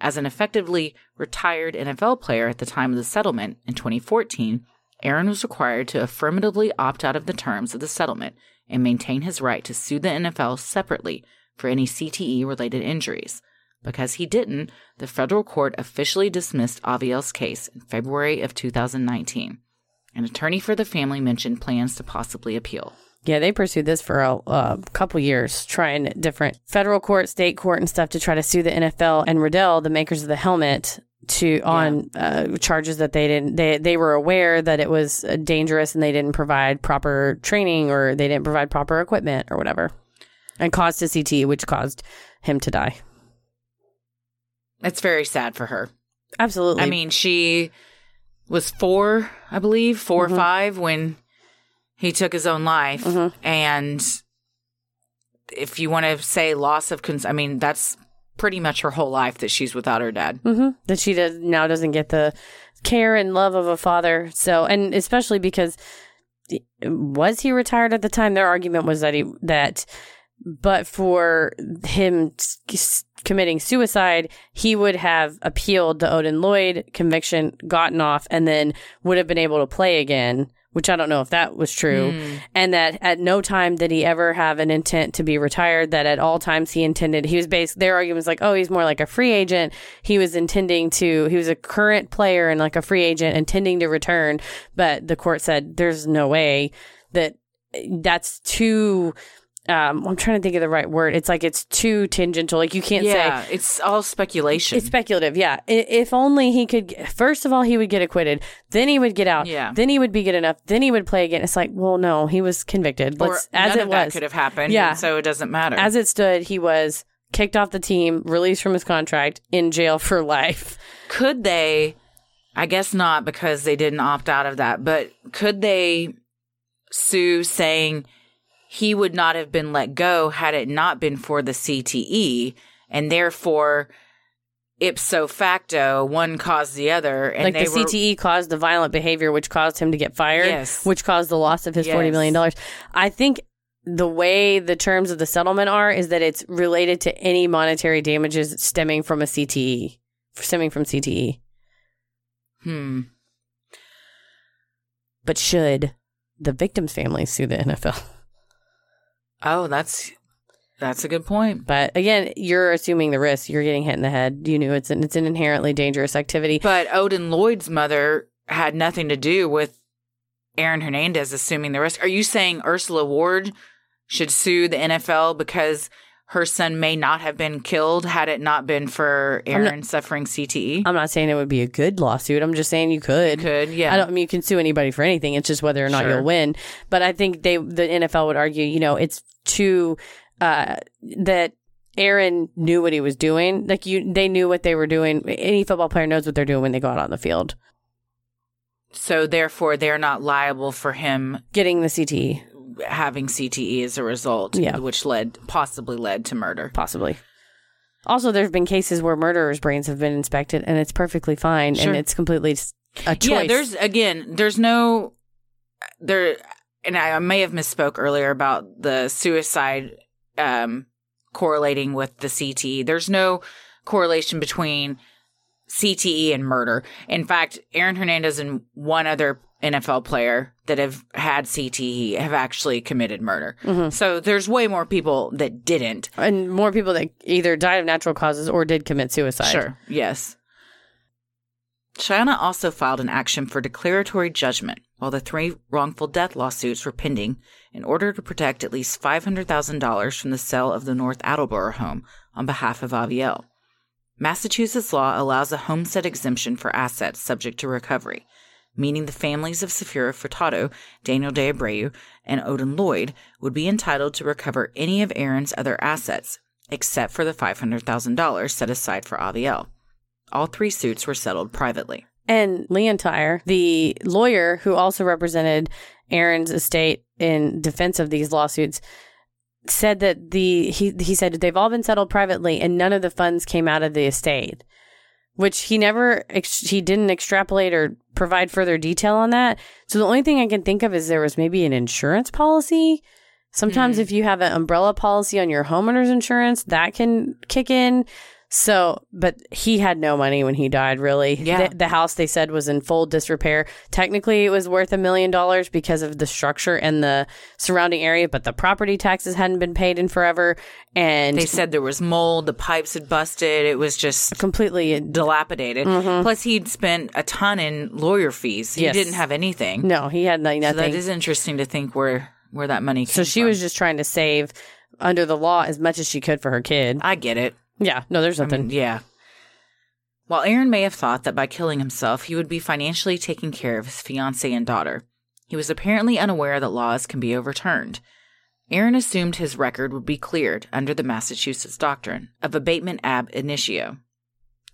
As an effectively retired NFL player at the time of the settlement in 2014, Aaron was required to affirmatively opt out of the terms of the settlement and maintain his right to sue the NFL separately for any CTE-related injuries. Because he didn't, the federal court officially dismissed Aviel's case in February of 2019. An attorney for the family mentioned plans to possibly appeal. Yeah, they pursued this for a couple years, trying different federal court, state court, and stuff to try to sue the NFL and Riddell, the makers of the helmet, on charges that they didn't. They were aware that it was dangerous and they didn't provide proper training or they didn't provide proper equipment or whatever, and caused a CTE, which caused him to die. It's very sad for her. Absolutely. I mean, she was four mm-hmm. or five when he took his own life, mm-hmm. and if you want to say loss of that's pretty much her whole life that she's without her dad. Mm-hmm. That she now doesn't get the care and love of a father. So, and especially because, was he retired at the time? Their argument was that but for him committing suicide, he would have appealed the Odin Lloyd conviction, gotten off, and then would have been able to play again. Which I don't know if that was true, and that at no time did he ever have an intent to be retired, that at all times their argument was like, oh, he's more like a free agent. He was a current player and like a free agent intending to return, but the court said there's no way that's too... I'm trying to think of the right word. It's like it's too tangential. Like you can't say. Yeah, it's all speculation. It's speculative, yeah. If only he could, first of all, he would get acquitted. Then he would get out. Yeah. Then he would be good enough. Then he would play again. It's like, well, no, he was convicted. That could have happened. Yeah. So it doesn't matter. As it stood, he was kicked off the team, released from his contract, in jail for life. Could they, I guess not because they didn't opt out of that, but could they sue saying... he would not have been let go had it not been for the CTE, and therefore, ipso facto, one caused the other. And like CTE caused the violent behavior, which caused him to get fired, yes. which caused the loss of his yes. $40 million. I think the way the terms of the settlement are is that it's related to any monetary damages stemming from CTE. But should the victim's family sue the NFL? Oh, that's a good point. But again, you're assuming the risk. You're getting hit in the head. You knew it's an inherently dangerous activity. But Odin Lloyd's mother had nothing to do with Aaron Hernandez assuming the risk. Are you saying Ursula Ward should sue the NFL because her son may not have been killed had it not been for Aaron suffering CTE? I'm not saying it would be a good lawsuit. I'm just saying you could. You could, yeah. You can sue anybody for anything. It's just whether or not you'll win. But I think the NFL would argue, it's too that Aaron knew what he was doing. Like they knew what they were doing. Any football player knows what they're doing when they go out on the field. So therefore, they're not liable for him getting the CTE. Having CTE as a result, which led to murder. Possibly. Also, there have been cases where murderers' brains have been inspected, and it's perfectly fine, sure. and it's completely a choice. Yeah, and I may have misspoke earlier about the suicide correlating with the CTE. There's no correlation between CTE and murder. In fact, Aaron Hernandez and one other NFL player that have had CTE have actually committed murder. Mm-hmm. So there's way more people that didn't. And more people that either died of natural causes or did commit suicide. Sure. Yes. Shayanna also filed an action for declaratory judgment while the three wrongful death lawsuits were pending in order to protect at least $500,000 from the sale of the North Attleboro home on behalf of Aviel. Massachusetts law allows a homestead exemption for assets subject to recovery, meaning the families of Safiro Furtado, Daniel de Abreu, and Odin Lloyd would be entitled to recover any of Aaron's other assets, except for the $500,000 set aside for Aviel. All three suits were settled privately. And Leontire, the lawyer who also represented Aaron's estate in defense of these lawsuits, said that he said they've all been settled privately and none of the funds came out of the estate, which he didn't extrapolate or provide further detail on that. So the only thing I can think of is there was maybe an insurance policy. Sometimes if you have an umbrella policy on your homeowner's insurance, that can kick in. So, but he had no money when he died, really. Yeah. The house, they said, was in full disrepair. Technically, it was worth $1 million because of the structure and the surrounding area, but the property taxes hadn't been paid in forever. And they said there was mold, the pipes had busted. It was just completely dilapidated. Mm-hmm. Plus, he'd spent a ton in lawyer fees. He didn't have anything. No, he had nothing. So that is interesting to think where that money came from. So she was just trying to save under the law as much as she could for her kid. I get it. Yeah, no, there's nothing. I mean, yeah. While Aaron may have thought that by killing himself, he would be financially taking care of his fiancée and daughter, he was apparently unaware that laws can be overturned. Aaron assumed his record would be cleared under the Massachusetts doctrine of abatement ab initio.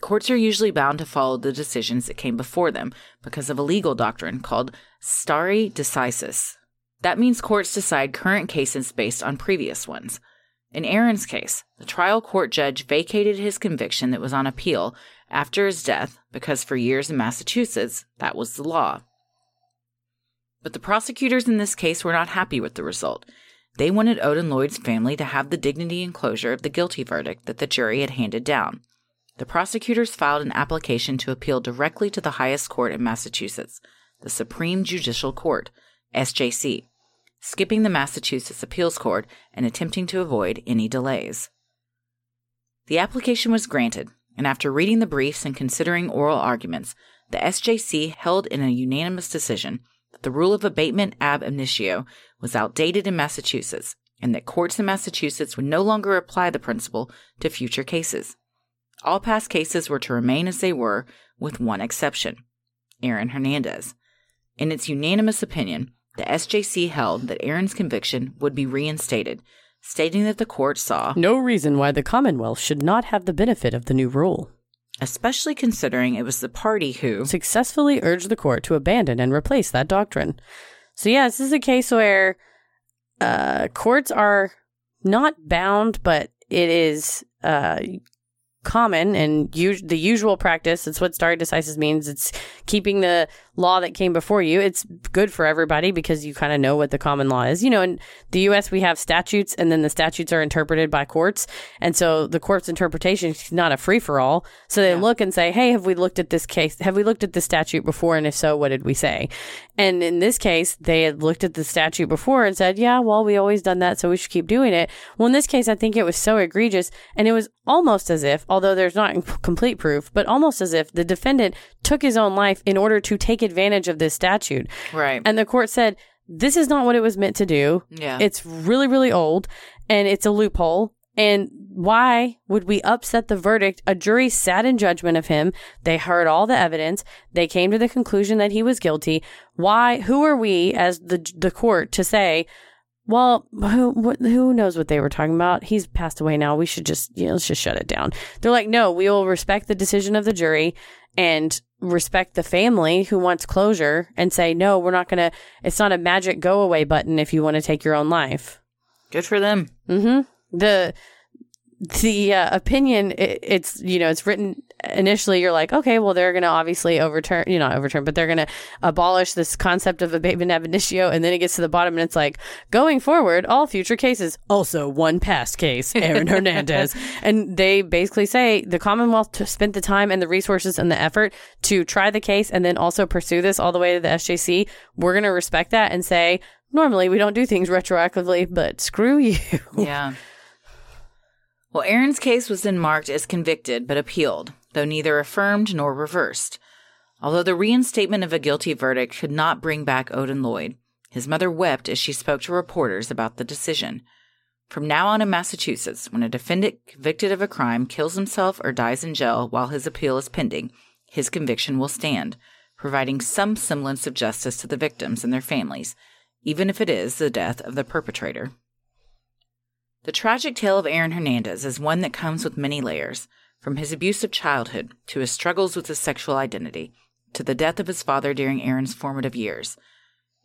Courts are usually bound to follow the decisions that came before them because of a legal doctrine called stare decisis. That means courts decide current cases based on previous ones. In Aaron's case, the trial court judge vacated his conviction that was on appeal after his death because for years in Massachusetts, that was the law. But the prosecutors in this case were not happy with the result. They wanted Odin Lloyd's family to have the dignity and closure of the guilty verdict that the jury had handed down. The prosecutors filed an application to appeal directly to the highest court in Massachusetts, the Supreme Judicial Court, SJC. Skipping the Massachusetts Appeals Court and attempting to avoid any delays. The application was granted, and after reading the briefs and considering oral arguments, the SJC held in a unanimous decision that the rule of abatement ab initio was outdated in Massachusetts and that courts in Massachusetts would no longer apply the principle to future cases. All past cases were to remain as they were, with one exception, Aaron Hernandez. In its unanimous opinion, the SJC held that Aaron's conviction would be reinstated, stating that the court saw no reason why the Commonwealth should not have the benefit of the new rule, especially considering it was the party who successfully urged the court to abandon and replace that doctrine. So, yeah, this is a case where courts are not bound, but it is common and the usual practice. It's what stare decisis means. It's keeping the law that came before you. It's good for everybody because you kind of know what the common law is. You know, in the U.S. we have statutes, and then the statutes are interpreted by courts. And so the court's interpretation is not a free-for-all. So they look and say, hey, have we looked at this case? Have we looked at this statute before? And if so, what did we say? And in this case, they had looked at the statute before and said, yeah, well, we always done that, so we should keep doing it. Well, in this case, I think it was so egregious, and it was almost as if, although there's not complete proof, but almost as if the defendant took his own life in order to take advantage of this statute. Right. And the court said, this is not what it was meant to do. Yeah. It's really, really old, and it's a loophole. And why would we upset the verdict? A jury sat in judgment of him. They heard all the evidence. They came to the conclusion that he was guilty. Why? Who are we as the court to say, well, who knows what they were talking about? He's passed away now. We should just, let's just shut it down. They're like, no, we will respect the decision of the jury and respect the family who wants closure and say, no, we're not going to, it's not a magic go away button if you want to take your own life. Good for them. Mm-hmm. The the opinion, it's, you know, it's written initially, you're like, okay, well, they're going to obviously overturn, you know, overturn, but they're going to abolish this concept of abatement ab initio. And then it gets to the bottom and it's like, going forward, all future cases, also one past case, Aaron Hernandez. And they basically say the Commonwealth spent the time and the resources and the effort to try the case and then also pursue this all the way to the SJC. We're going to respect that and say, normally we don't do things retroactively, but screw you. Yeah. Well, Aaron's case was then marked as convicted but appealed, though neither affirmed nor reversed. Although the reinstatement of a guilty verdict could not bring back Odin Lloyd, his mother wept as she spoke to reporters about the decision. From now on in Massachusetts, when a defendant convicted of a crime kills himself or dies in jail while his appeal is pending, his conviction will stand, providing some semblance of justice to the victims and their families, even if it is the death of the perpetrator. The tragic tale of Aaron Hernandez is one that comes with many layers, from his abusive childhood to his struggles with his sexual identity, to the death of his father during Aaron's formative years.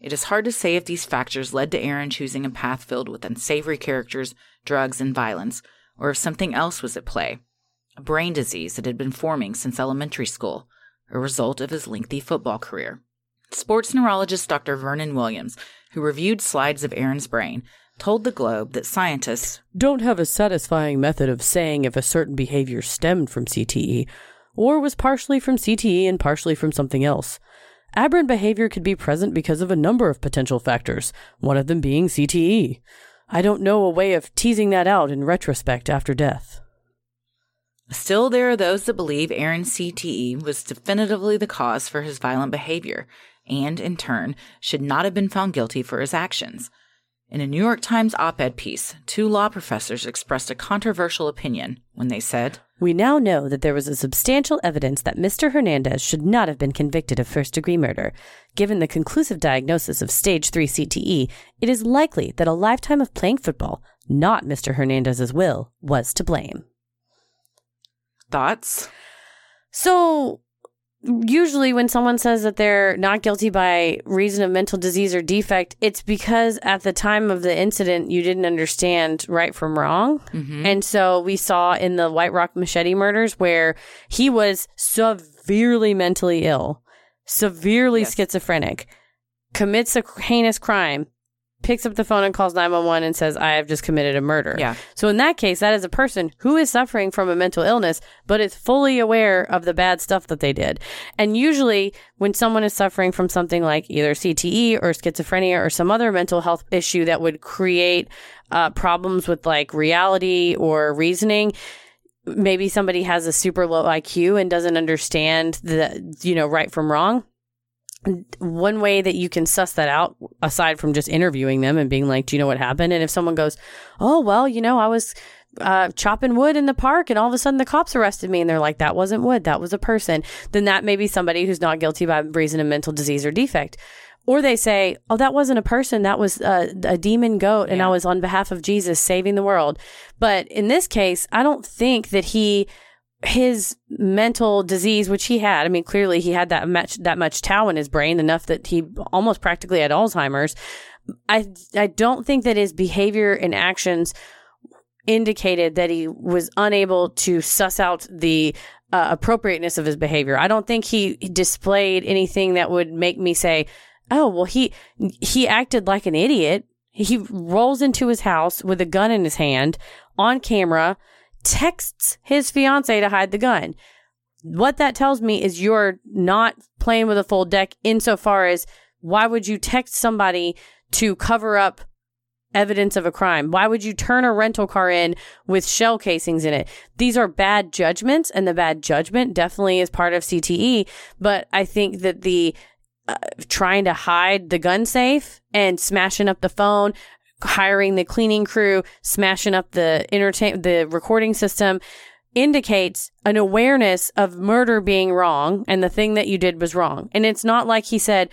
It is hard to say if these factors led to Aaron choosing a path filled with unsavory characters, drugs, and violence, or if something else was at play, a brain disease that had been forming since elementary school, a result of his lengthy football career. Sports neurologist Dr. Vernon Williams, who reviewed slides of Aaron's brain, told the Globe that scientists don't have a satisfying method of saying if a certain behavior stemmed from CTE or was partially from CTE and partially from something else. Aberrant behavior could be present because of a number of potential factors, one of them being CTE. I don't know a way of teasing that out in retrospect after death. Still, there are those that believe Aaron's CTE was definitively the cause for his violent behavior and, in turn, should not have been found guilty for his actions. In a New York Times op-ed piece, two law professors expressed a controversial opinion when they said, "We now know that there was a substantial evidence that Mr. Hernandez should not have been convicted of first-degree murder. Given the conclusive diagnosis of stage 3 CTE, it is likely that a lifetime of playing football, not Mr. Hernandez's will, was to blame." Thoughts? So, usually when someone says that they're not guilty by reason of mental disease or defect, it's because at the time of the incident, you didn't understand right from wrong. Mm-hmm. And so we saw in the White Rock Machete murders where he was severely mentally ill, severely schizophrenic, commits a heinous crime, picks up the phone and calls 911 and says, I have just committed a murder. Yeah. So in that case, that is a person who is suffering from a mental illness, but is fully aware of the bad stuff that they did. And usually when someone is suffering from something like either CTE or schizophrenia or some other mental health issue that would create problems with like reality or reasoning, maybe somebody has a super low IQ and doesn't understand the, you know, right from wrong. One way that you can suss that out, aside from just interviewing them and being like, do you know what happened? And if someone goes, oh, well, you know, I was chopping wood in the park and all of a sudden the cops arrested me and they're like, that wasn't wood, that was a person. Then that may be somebody who's not guilty by reason of mental disease or defect. Or they say, oh, that wasn't a person, that was a demon goat and I was on behalf of Jesus saving the world. But in this case, I don't think that his mental disease, which he had, I mean, clearly he had that much tau in his brain, enough that he almost practically had Alzheimer's. I don't think that his behavior and actions indicated that he was unable to suss out the appropriateness of his behavior. I don't think he displayed anything that would make me say, oh, well, he acted like an idiot. He rolls into his house with a gun in his hand on camera, texts his fiance to hide the gun. What that tells me is you're not playing with a full deck insofar as, why would you text somebody to cover up evidence of a crime? Why would you turn a rental car in with shell casings in it? These are bad judgments, and the bad judgment definitely is part of CTE, but I think that the trying to hide the gun safe and smashing up the phone, hiring the cleaning crew, smashing up the recording system indicates an awareness of murder being wrong and the thing that you did was wrong. And it's not like he said,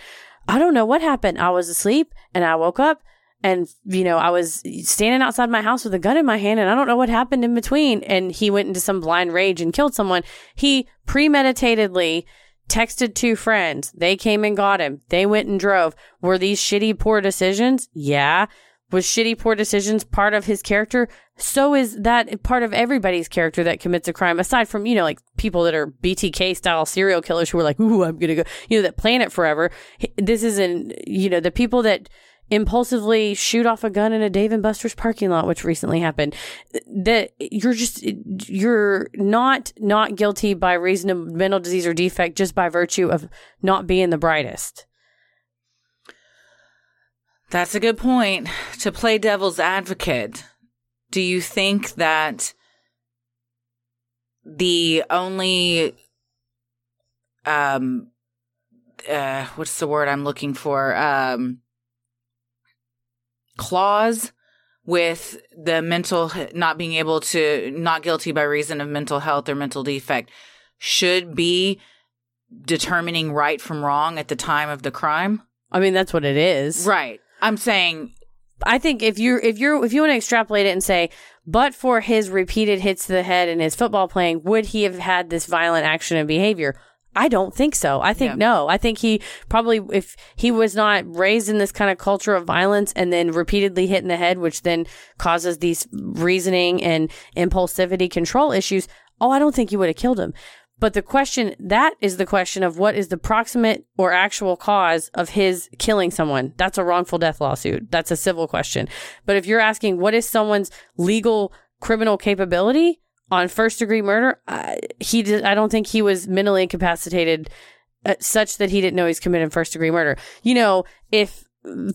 I don't know what happened. I was asleep and I woke up and, you know, I was standing outside my house with a gun in my hand and I don't know what happened in between. And he went into some blind rage and killed someone. He premeditatedly texted two friends. They came and got him. They went and drove. Were these shitty, poor decisions? Yeah. Was shitty, poor decisions part of his character? So is that part of everybody's character that commits a crime, aside from, you know, like people that are BTK-style serial killers who are like, ooh, I'm going to go, you know, that plan it forever. This isn't, you know, the people that impulsively shoot off a gun in a Dave and Buster's parking lot, which recently happened, that you're not guilty by reason of mental disease or defect just by virtue of not being the brightest. That's a good point. To play devil's advocate, do you think that the only, what's the word I'm looking for? Clause with the mental, not being able to, not guilty by reason of mental health or mental defect, should be determining right from wrong at the time of the crime? I mean, that's what it is. Right. I'm saying, I think if you want to extrapolate it and say, but for his repeated hits to the head and his football playing, would he have had this violent action and behavior? I don't think so. I think no. I think he probably, if he was not raised in this kind of culture of violence and then repeatedly hit in the head, which then causes these reasoning and impulsivity control issues, I don't think he would have killed him. But the question, that is the question of what is the proximate or actual cause of his killing someone. That's a wrongful death lawsuit. That's a civil question. But if you're asking what is someone's legal criminal capability on first degree murder, I don't think he was mentally incapacitated such that he didn't know he's committed first degree murder. You know, if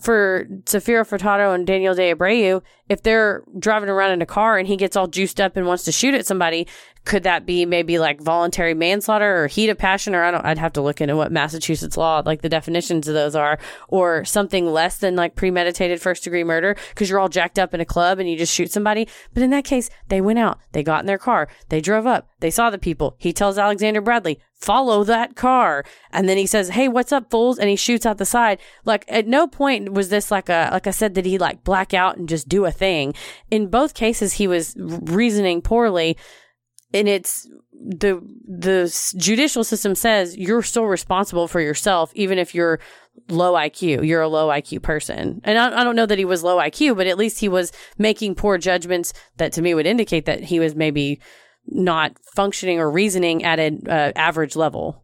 for Safiro Furtado and Daniel de Abreu, if they're driving around in a car and he gets all juiced up and wants to shoot at somebody, could that be maybe like voluntary manslaughter or heat of passion? Or I'd have to look into what Massachusetts law, like the definitions of those are, or something less than like premeditated first degree murder, because you're all jacked up in a club and you just shoot somebody. But in that case, they went out, they got in their car, they drove up, they saw the people. He tells Alexander Bradley, follow that car. And then he says, hey, what's up, fools? And he shoots out the side. Like, at no point was this like I said, did he like black out and just do a thing. In both cases, he was reasoning poorly. And it's the judicial system says you're still responsible for yourself, even if you're low IQ. You're a low IQ person. And I don't know that he was low IQ, but at least he was making poor judgments that to me would indicate that he was maybe not functioning or reasoning at an average level.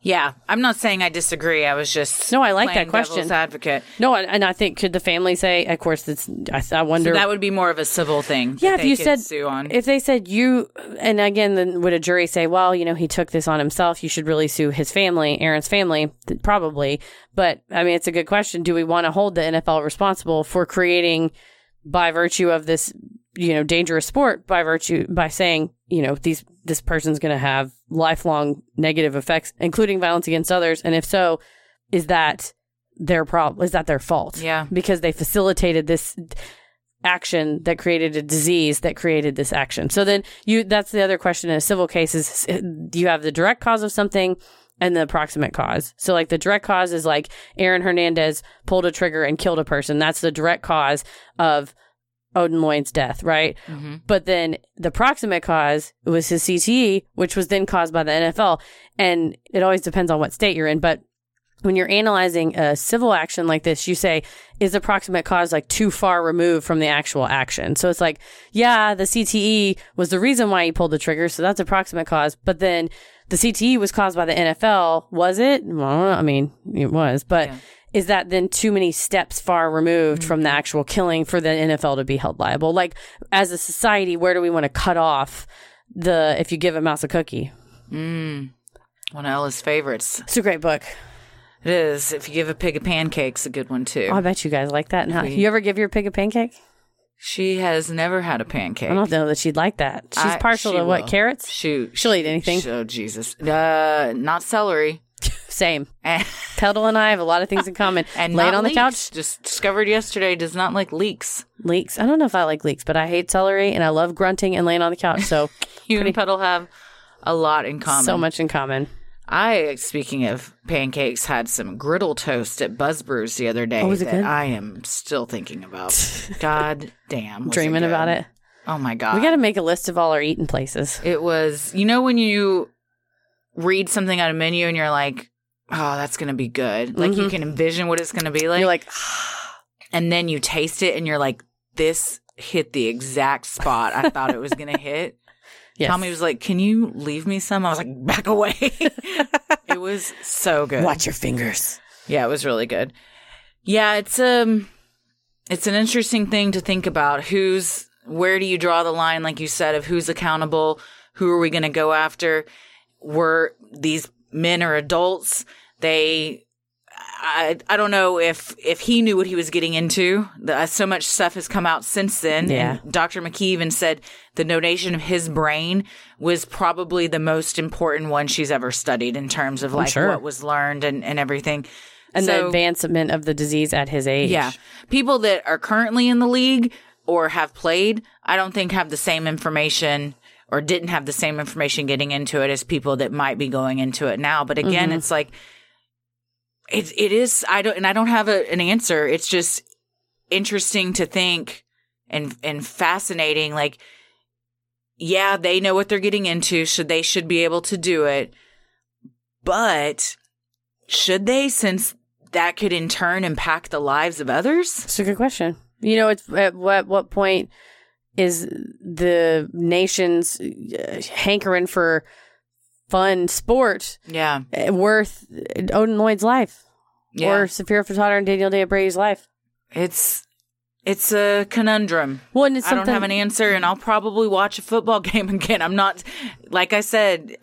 Yeah, I'm not saying I disagree. I was just no. I like that question. Devil's advocate. No, and I think could the family say? Of course, it's. I wonder. So that would be more of a civil thing. Yeah, if you said sue on. If they said you, and again, then would a jury say, well, you know, he took this on himself. You should really sue his family, Aaron's family, probably. But I mean, it's a good question. Do we want to hold the NFL responsible for creating, by virtue of this, you know, dangerous sport, by saying, you know, this person's going to have lifelong negative effects, including violence against others? And if so, is that their problem? Is that their fault? Yeah. Because they facilitated this action that created a disease that created this action. So then that's the other question in a civil case is you have the direct cause of something and the proximate cause. So like the direct cause is like Aaron Hernandez pulled a trigger and killed a person. That's the direct cause of Odin Lloyd's death, right? Mm-hmm. But then the proximate cause was his CTE, which was then caused by the NFL. And it always depends on what state you're in. But when you're analyzing a civil action like this, you say, is the proximate cause like too far removed from the actual action? So it's like, yeah, the CTE was the reason why he pulled the trigger. So that's a proximate cause. But then the CTE was caused by the NFL. Was it? Well, I mean, it was, but... Yeah. Is that then too many steps far removed from the actual killing for the NFL to be held liable? Like, as a society, where do we want to cut off the if you give a mouse a cookie? One of Ella's favorites. It's a great book. It is. If you give a pig a pancake, it's a good one, too. Oh, I bet you guys like that. Now, you ever give your pig a pancake? She has never had a pancake. I don't know that she'd like that. She's partial to what, carrots? She'll eat anything. Oh, Jesus. Not celery. Same. Petal and I have a lot of things in common. And laying on the couch. Just discovered yesterday, does not like leeks. Leeks. I don't know if I like leeks, but I hate celery and I love grunting and laying on the couch. So you and Petal have a lot in common. So much in common. Speaking of pancakes, had some griddle toast at Buzz Brews the other day. Was it good? I am still thinking about. God damn. Dreaming about it. Oh my God. We got to make a list of all our eating places. It was, you know, when you read something on a menu and you're like, oh, that's going to be good. Like, you can envision what it's going to be like. You're like, and then you taste it and you're like, this hit the exact spot I thought it was going to hit. Yes. Tommy was like, can you leave me some? I was like, back away. It was so good. Watch your fingers. Yeah, it was really good. Yeah, it's an interesting thing to think about. Where do you draw the line, like you said, of who's accountable? Who are we going to go after? These men are adults. I don't know if he knew what he was getting into. So much stuff has come out since then. Yeah. And Dr. McKee even said the donation of his brain was probably the most important one she's ever studied in terms of what was learned and everything. And the advancement of the disease at his age. Yeah. People that are currently in the league or have played, I don't think have the same information or didn't have the same information getting into it as people that might be going into it now. But again, it's like, It is. I don't have an answer. It's just interesting to think and fascinating. Like, yeah, they know what they're getting into. They should be able to do it. But should they, since that could in turn impact the lives of others? It's a good question. You know, it's at what point is the nation's hankering for fun sport worth Odin Lloyd's life or Safiro Furtado and Daniel de Abreu's life? It's a conundrum. Well, and I don't have an answer, and I'll probably watch a football game again. I'm not, like I said,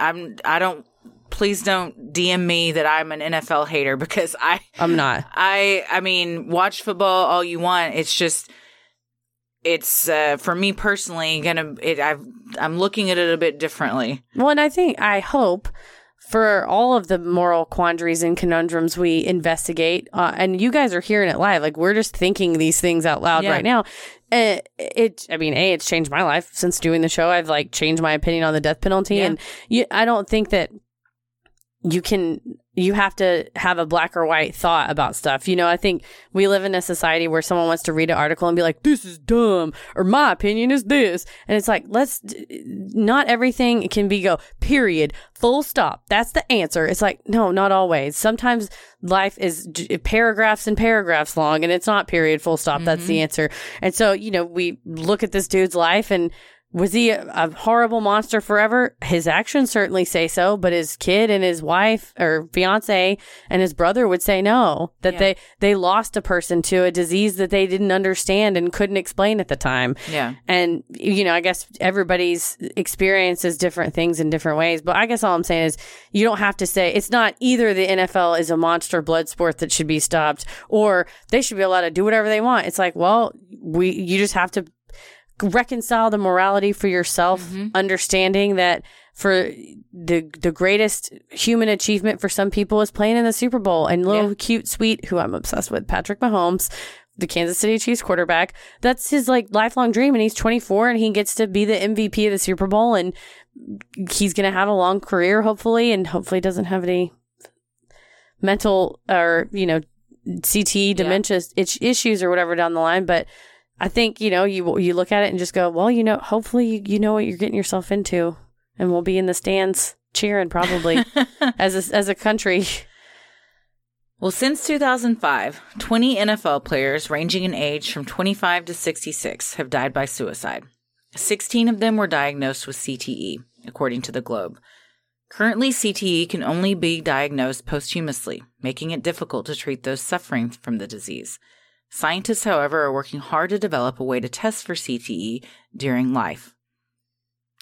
please don't DM me that I'm an NFL hater, because I'm not. I mean, watch football all you want. It's just, it's for me personally I'm looking at it a bit differently. Well, and I hope for all of the moral quandaries and conundrums we investigate, and you guys are hearing it live. Like, we're just thinking these things out loud right now. It's changed my life since doing the show. I've changed my opinion on the death penalty, and I don't think that you have to have a black or white thought about stuff. You know, I think we live in a society where someone wants to read an article and be like, this is dumb, or my opinion is this. And it's like, not everything can be period, full stop. That's the answer. It's like, no, not always. Sometimes life is paragraphs and paragraphs long, and it's not period, full stop. Mm-hmm. That's the answer. And so, you know, we look at this dude's life, and was he a horrible monster forever? His actions certainly say so, but his kid and his wife or fiance and his brother would say no, that they lost a person to a disease that they didn't understand and couldn't explain at the time. Yeah. And, you know, I guess everybody's experiences different things in different ways. But I guess all I'm saying is, you don't have to say it's not either the NFL is a monster blood sport that should be stopped, or they should be allowed to do whatever they want. It's like, well, you just have to reconcile the morality for yourself, understanding that for the greatest human achievement for some people is playing in the Super Bowl, and little cute, sweet, who I'm obsessed with, Patrick Mahomes, the Kansas City Chiefs quarterback, that's his lifelong dream, and he's 24 and he gets to be the MVP of the Super Bowl, and he's going to have a long career, hopefully, and hopefully doesn't have any mental or, you know, CTE, dementia issues or whatever down the line. But I think, you know, you look at it and just go, well, you know, hopefully you know what you're getting yourself into, and we'll be in the stands cheering probably as a country. Well, since 2005, 20 NFL players ranging in age from 25 to 66 have died by suicide. 16 of them were diagnosed with CTE, according to the Globe. Currently, CTE can only be diagnosed posthumously, making it difficult to treat those suffering from the disease. Scientists, however, are working hard to develop a way to test for CTE during life.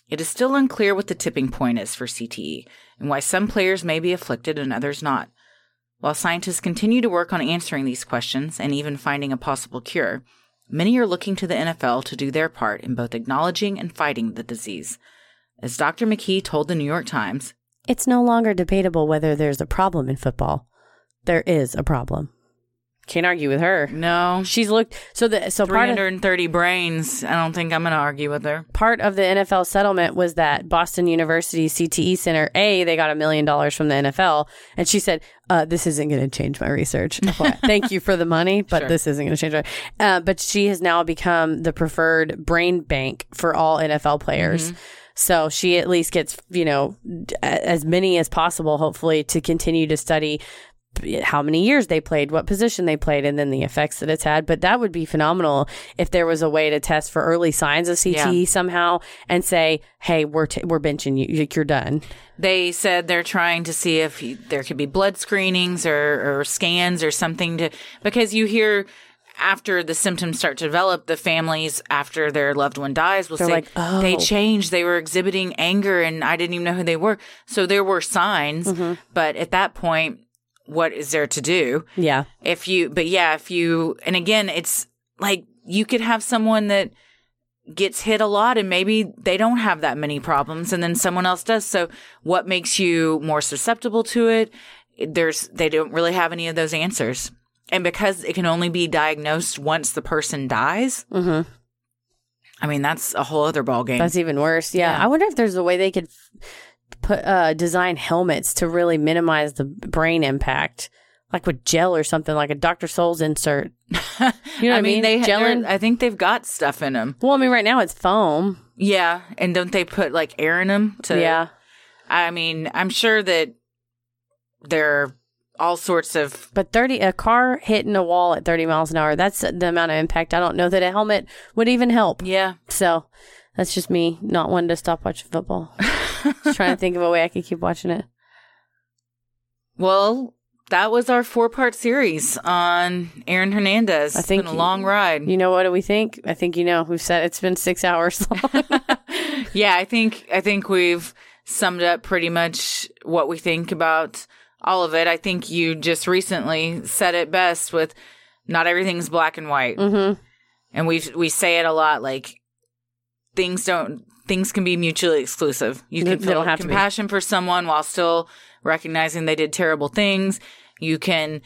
It is still unclear what the tipping point is for CTE and why some players may be afflicted and others not. While scientists continue to work on answering these questions and even finding a possible cure, many are looking to the NFL to do their part in both acknowledging and fighting the disease. As Dr. McKee told the New York Times, "It's no longer debatable whether there's a problem in football. There is a problem." Can't argue with her. No. She's looked. So 330 brains. I don't think I'm going to argue with her. Part of the NFL settlement was that Boston University CTE Center, they got $1 million from the NFL. And she said, this isn't going to change my research. Thank you for the money, but this isn't going to change my. But she has now become the preferred brain bank for all NFL players. Mm-hmm. So she at least gets, you know, as many as possible, hopefully, to continue to study how many years they played, what position they played, and then the effects that it's had. But that would be phenomenal if there was a way to test for early signs of CTE somehow and say, hey, we're benching you. You're done. They said they're trying to see if there could be blood screenings or scans or something to, because you hear after the symptoms start to develop, the families after their loved one dies will say, oh, they changed. They were exhibiting anger and I didn't even know who they were. So there were signs. Mm-hmm. But at that point, what is there to do? Yeah. If you, and again, it's like you could have someone that gets hit a lot and maybe they don't have that many problems and then someone else does. So what makes you more susceptible to it? They don't really have any of those answers. And because it can only be diagnosed once the person dies. Mm-hmm. I mean, that's a whole other ballgame. That's even worse. Yeah. I wonder if there's a way they could design helmets to really minimize the brain impact, like with gel or something, like a Dr. Soul's insert. You know what I mean? I think they've got stuff in them. Well, I mean, right now it's foam. Yeah, and don't they put like air in them? Yeah. I mean, I'm sure that there are all sorts of. But a car hitting a wall at 30 miles an hour, that's the amount of impact. I don't know that a helmet would even help. Yeah. So that's just me not wanting to stop watching football. Just trying to think of a way I could keep watching it. Well, that was our 4-part series on Aaron Hernandez. It's been a long ride. You know what do we think? I think we've said it's been 6 hours long. Yeah, I think we've summed up pretty much what we think about all of it. I think you just recently said it best with not everything's black and white. Mm-hmm. And we say it a lot, like things can be mutually exclusive. You can feel compassion for someone while still recognizing they did terrible things. You can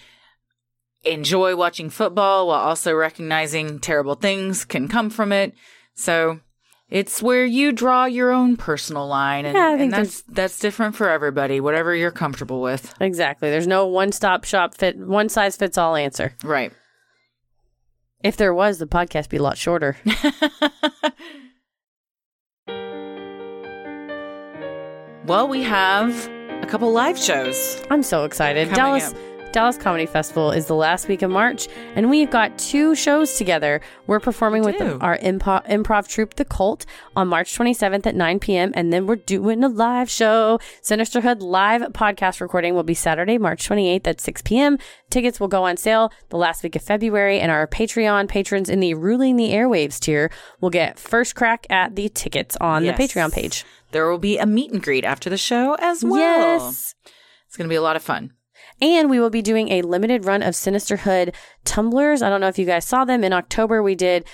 enjoy watching football while also recognizing terrible things can come from it. So it's where you draw your own personal line. And, yeah, I think that's different for everybody, whatever you're comfortable with. Exactly. There's no one-stop shop one size fits all answer. Right. If there was, the podcast would be a lot shorter. Well, we have a couple live shows. I'm so excited. Dallas Comedy Festival is the last week of March, and we've got 2 shows together. We're performing with our improv troupe, The Cult, on March 27th at 9 p.m., and then we're doing a live show. Sinisterhood live podcast recording will be Saturday, March 28th at 6 p.m. Tickets will go on sale the last week of February, and our Patreon patrons in the Ruling the Airwaves tier will get first crack at the tickets on the Patreon page. There will be a meet and greet after the show as well. Yes. It's going to be a lot of fun. And we will be doing a limited run of Sinisterhood tumblers. I don't know if you guys saw them. In October, we did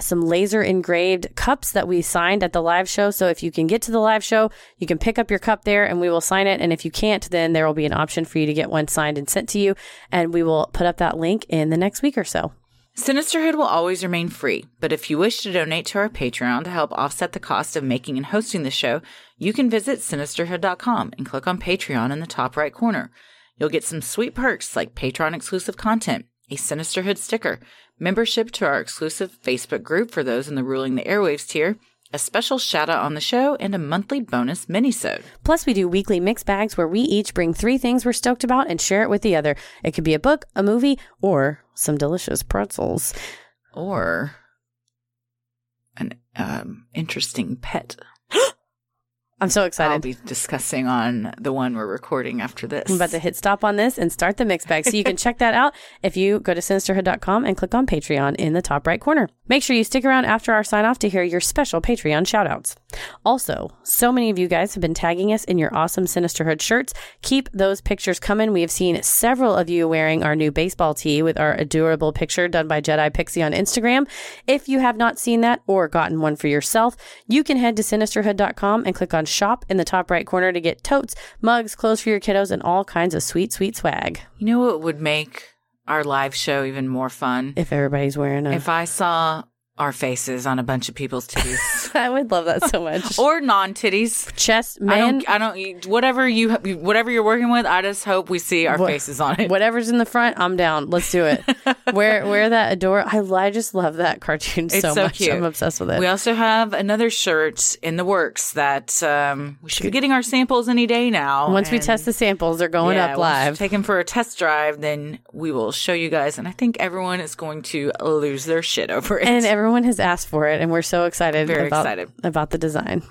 some laser engraved cups that we signed at the live show. So if you can get to the live show, you can pick up your cup there and we will sign it. And if you can't, then there will be an option for you to get one signed and sent to you. And we will put up that link in the next week or so. Sinisterhood will always remain free, but if you wish to donate to our Patreon to help offset the cost of making and hosting the show, you can visit Sinisterhood.com and click on Patreon in the top right corner. You'll get some sweet perks like Patreon-exclusive content, a Sinisterhood sticker, membership to our exclusive Facebook group for those in the Ruling the Airwaves tier, a special shout-out on the show, and a monthly bonus mini-sode. Plus, we do weekly mixed bags where we each bring 3 things we're stoked about and share it with the other. It could be a book, a movie, or some delicious pretzels. Or an interesting pet. I'm so excited. I'll be discussing on the one we're recording after this. I'm about to hit stop on this and start the mixed bag. So you can check that out if you go to Sinisterhood.com and click on Patreon in the top right corner. Make sure you stick around after our sign off to hear your special Patreon shout outs. Also, so many of you guys have been tagging us in your awesome Sinisterhood shirts. Keep those pictures coming. We have seen several of you wearing our new baseball tee with our adorable picture done by Jedi Pixie on Instagram. If you have not seen that or gotten one for yourself, you can head to Sinisterhood.com and click on Shop in the top right corner to get totes, mugs, clothes for your kiddos, and all kinds of sweet, sweet swag. You know what would make our live show even more fun? If everybody's wearing a... If I saw our faces on a bunch of people's titties. I would love that so much. Or non-titties, chest, man. I don't. Whatever you're working with, I just hope we see our faces on it. Whatever's in the front, I'm down. Let's do it. Wear that adorable. I just love that cartoon so much. Cute. I'm obsessed with it. We also have another shirt in the works that we should be getting our samples any day now. Once we test the samples, they're going up live. Take them for a test drive, then we will show you guys. And I think everyone is going to lose their shit over it. And everyone has asked for it, and we're so excited about the design.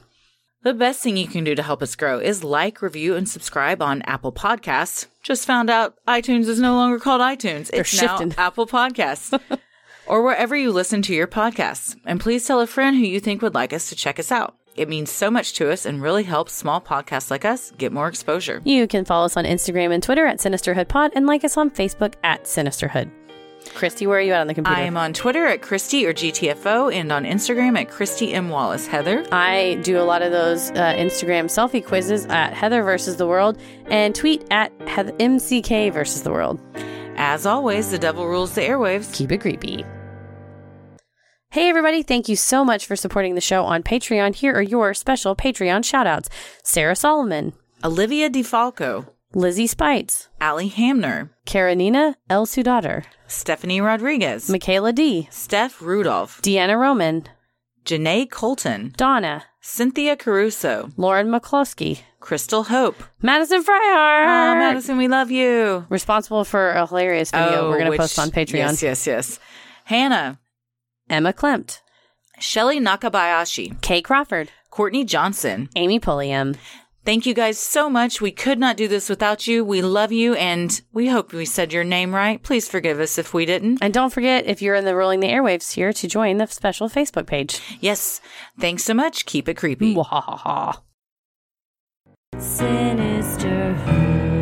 The best thing you can do to help us grow is like, review, and subscribe on Apple Podcasts. Just found out iTunes is no longer called iTunes. It's now Apple Podcasts. Or wherever you listen to your podcasts. And please tell a friend who you think would like us to check us out. It means so much to us and really helps small podcasts like us get more exposure. You can follow us on Instagram and Twitter at SinisterhoodPod and like us on Facebook at Sinisterhood. Christy, where are you at on the computer? I am on Twitter at Christy or GTFO and on Instagram at Christy M. Wallace. Heather? I do a lot of those Instagram selfie quizzes at Heather versus the World and tweet at MCK versus the World. As always, the devil rules the airwaves. Keep it creepy. Hey everybody, thank you so much for supporting the show on Patreon. Here are your special Patreon shoutouts. Sarah Solomon. Olivia DeFalco. Lizzie Spites. Allie Hamner. Karenina El Sudader. Stephanie Rodriguez. Michaela D. Steph Rudolph. Deanna Roman. Janae Colton. Donna. Cynthia Caruso. Lauren McCloskey. Crystal Hope. Madison Fryhart. Oh, Madison, we love you. Responsible for a hilarious video we're going to post on Patreon. Yes. Hannah. Emma Klempt. Shelly Nakabayashi. Kay Crawford. Courtney Johnson. Amy Pulliam. Thank you guys so much. We could not do this without you. We love you, and we hope we said your name right. Please forgive us if we didn't. And don't forget, if you're in the Rolling the Airwaves here, to join the special Facebook page. Yes. Thanks so much. Keep it creepy. Sinisterhood.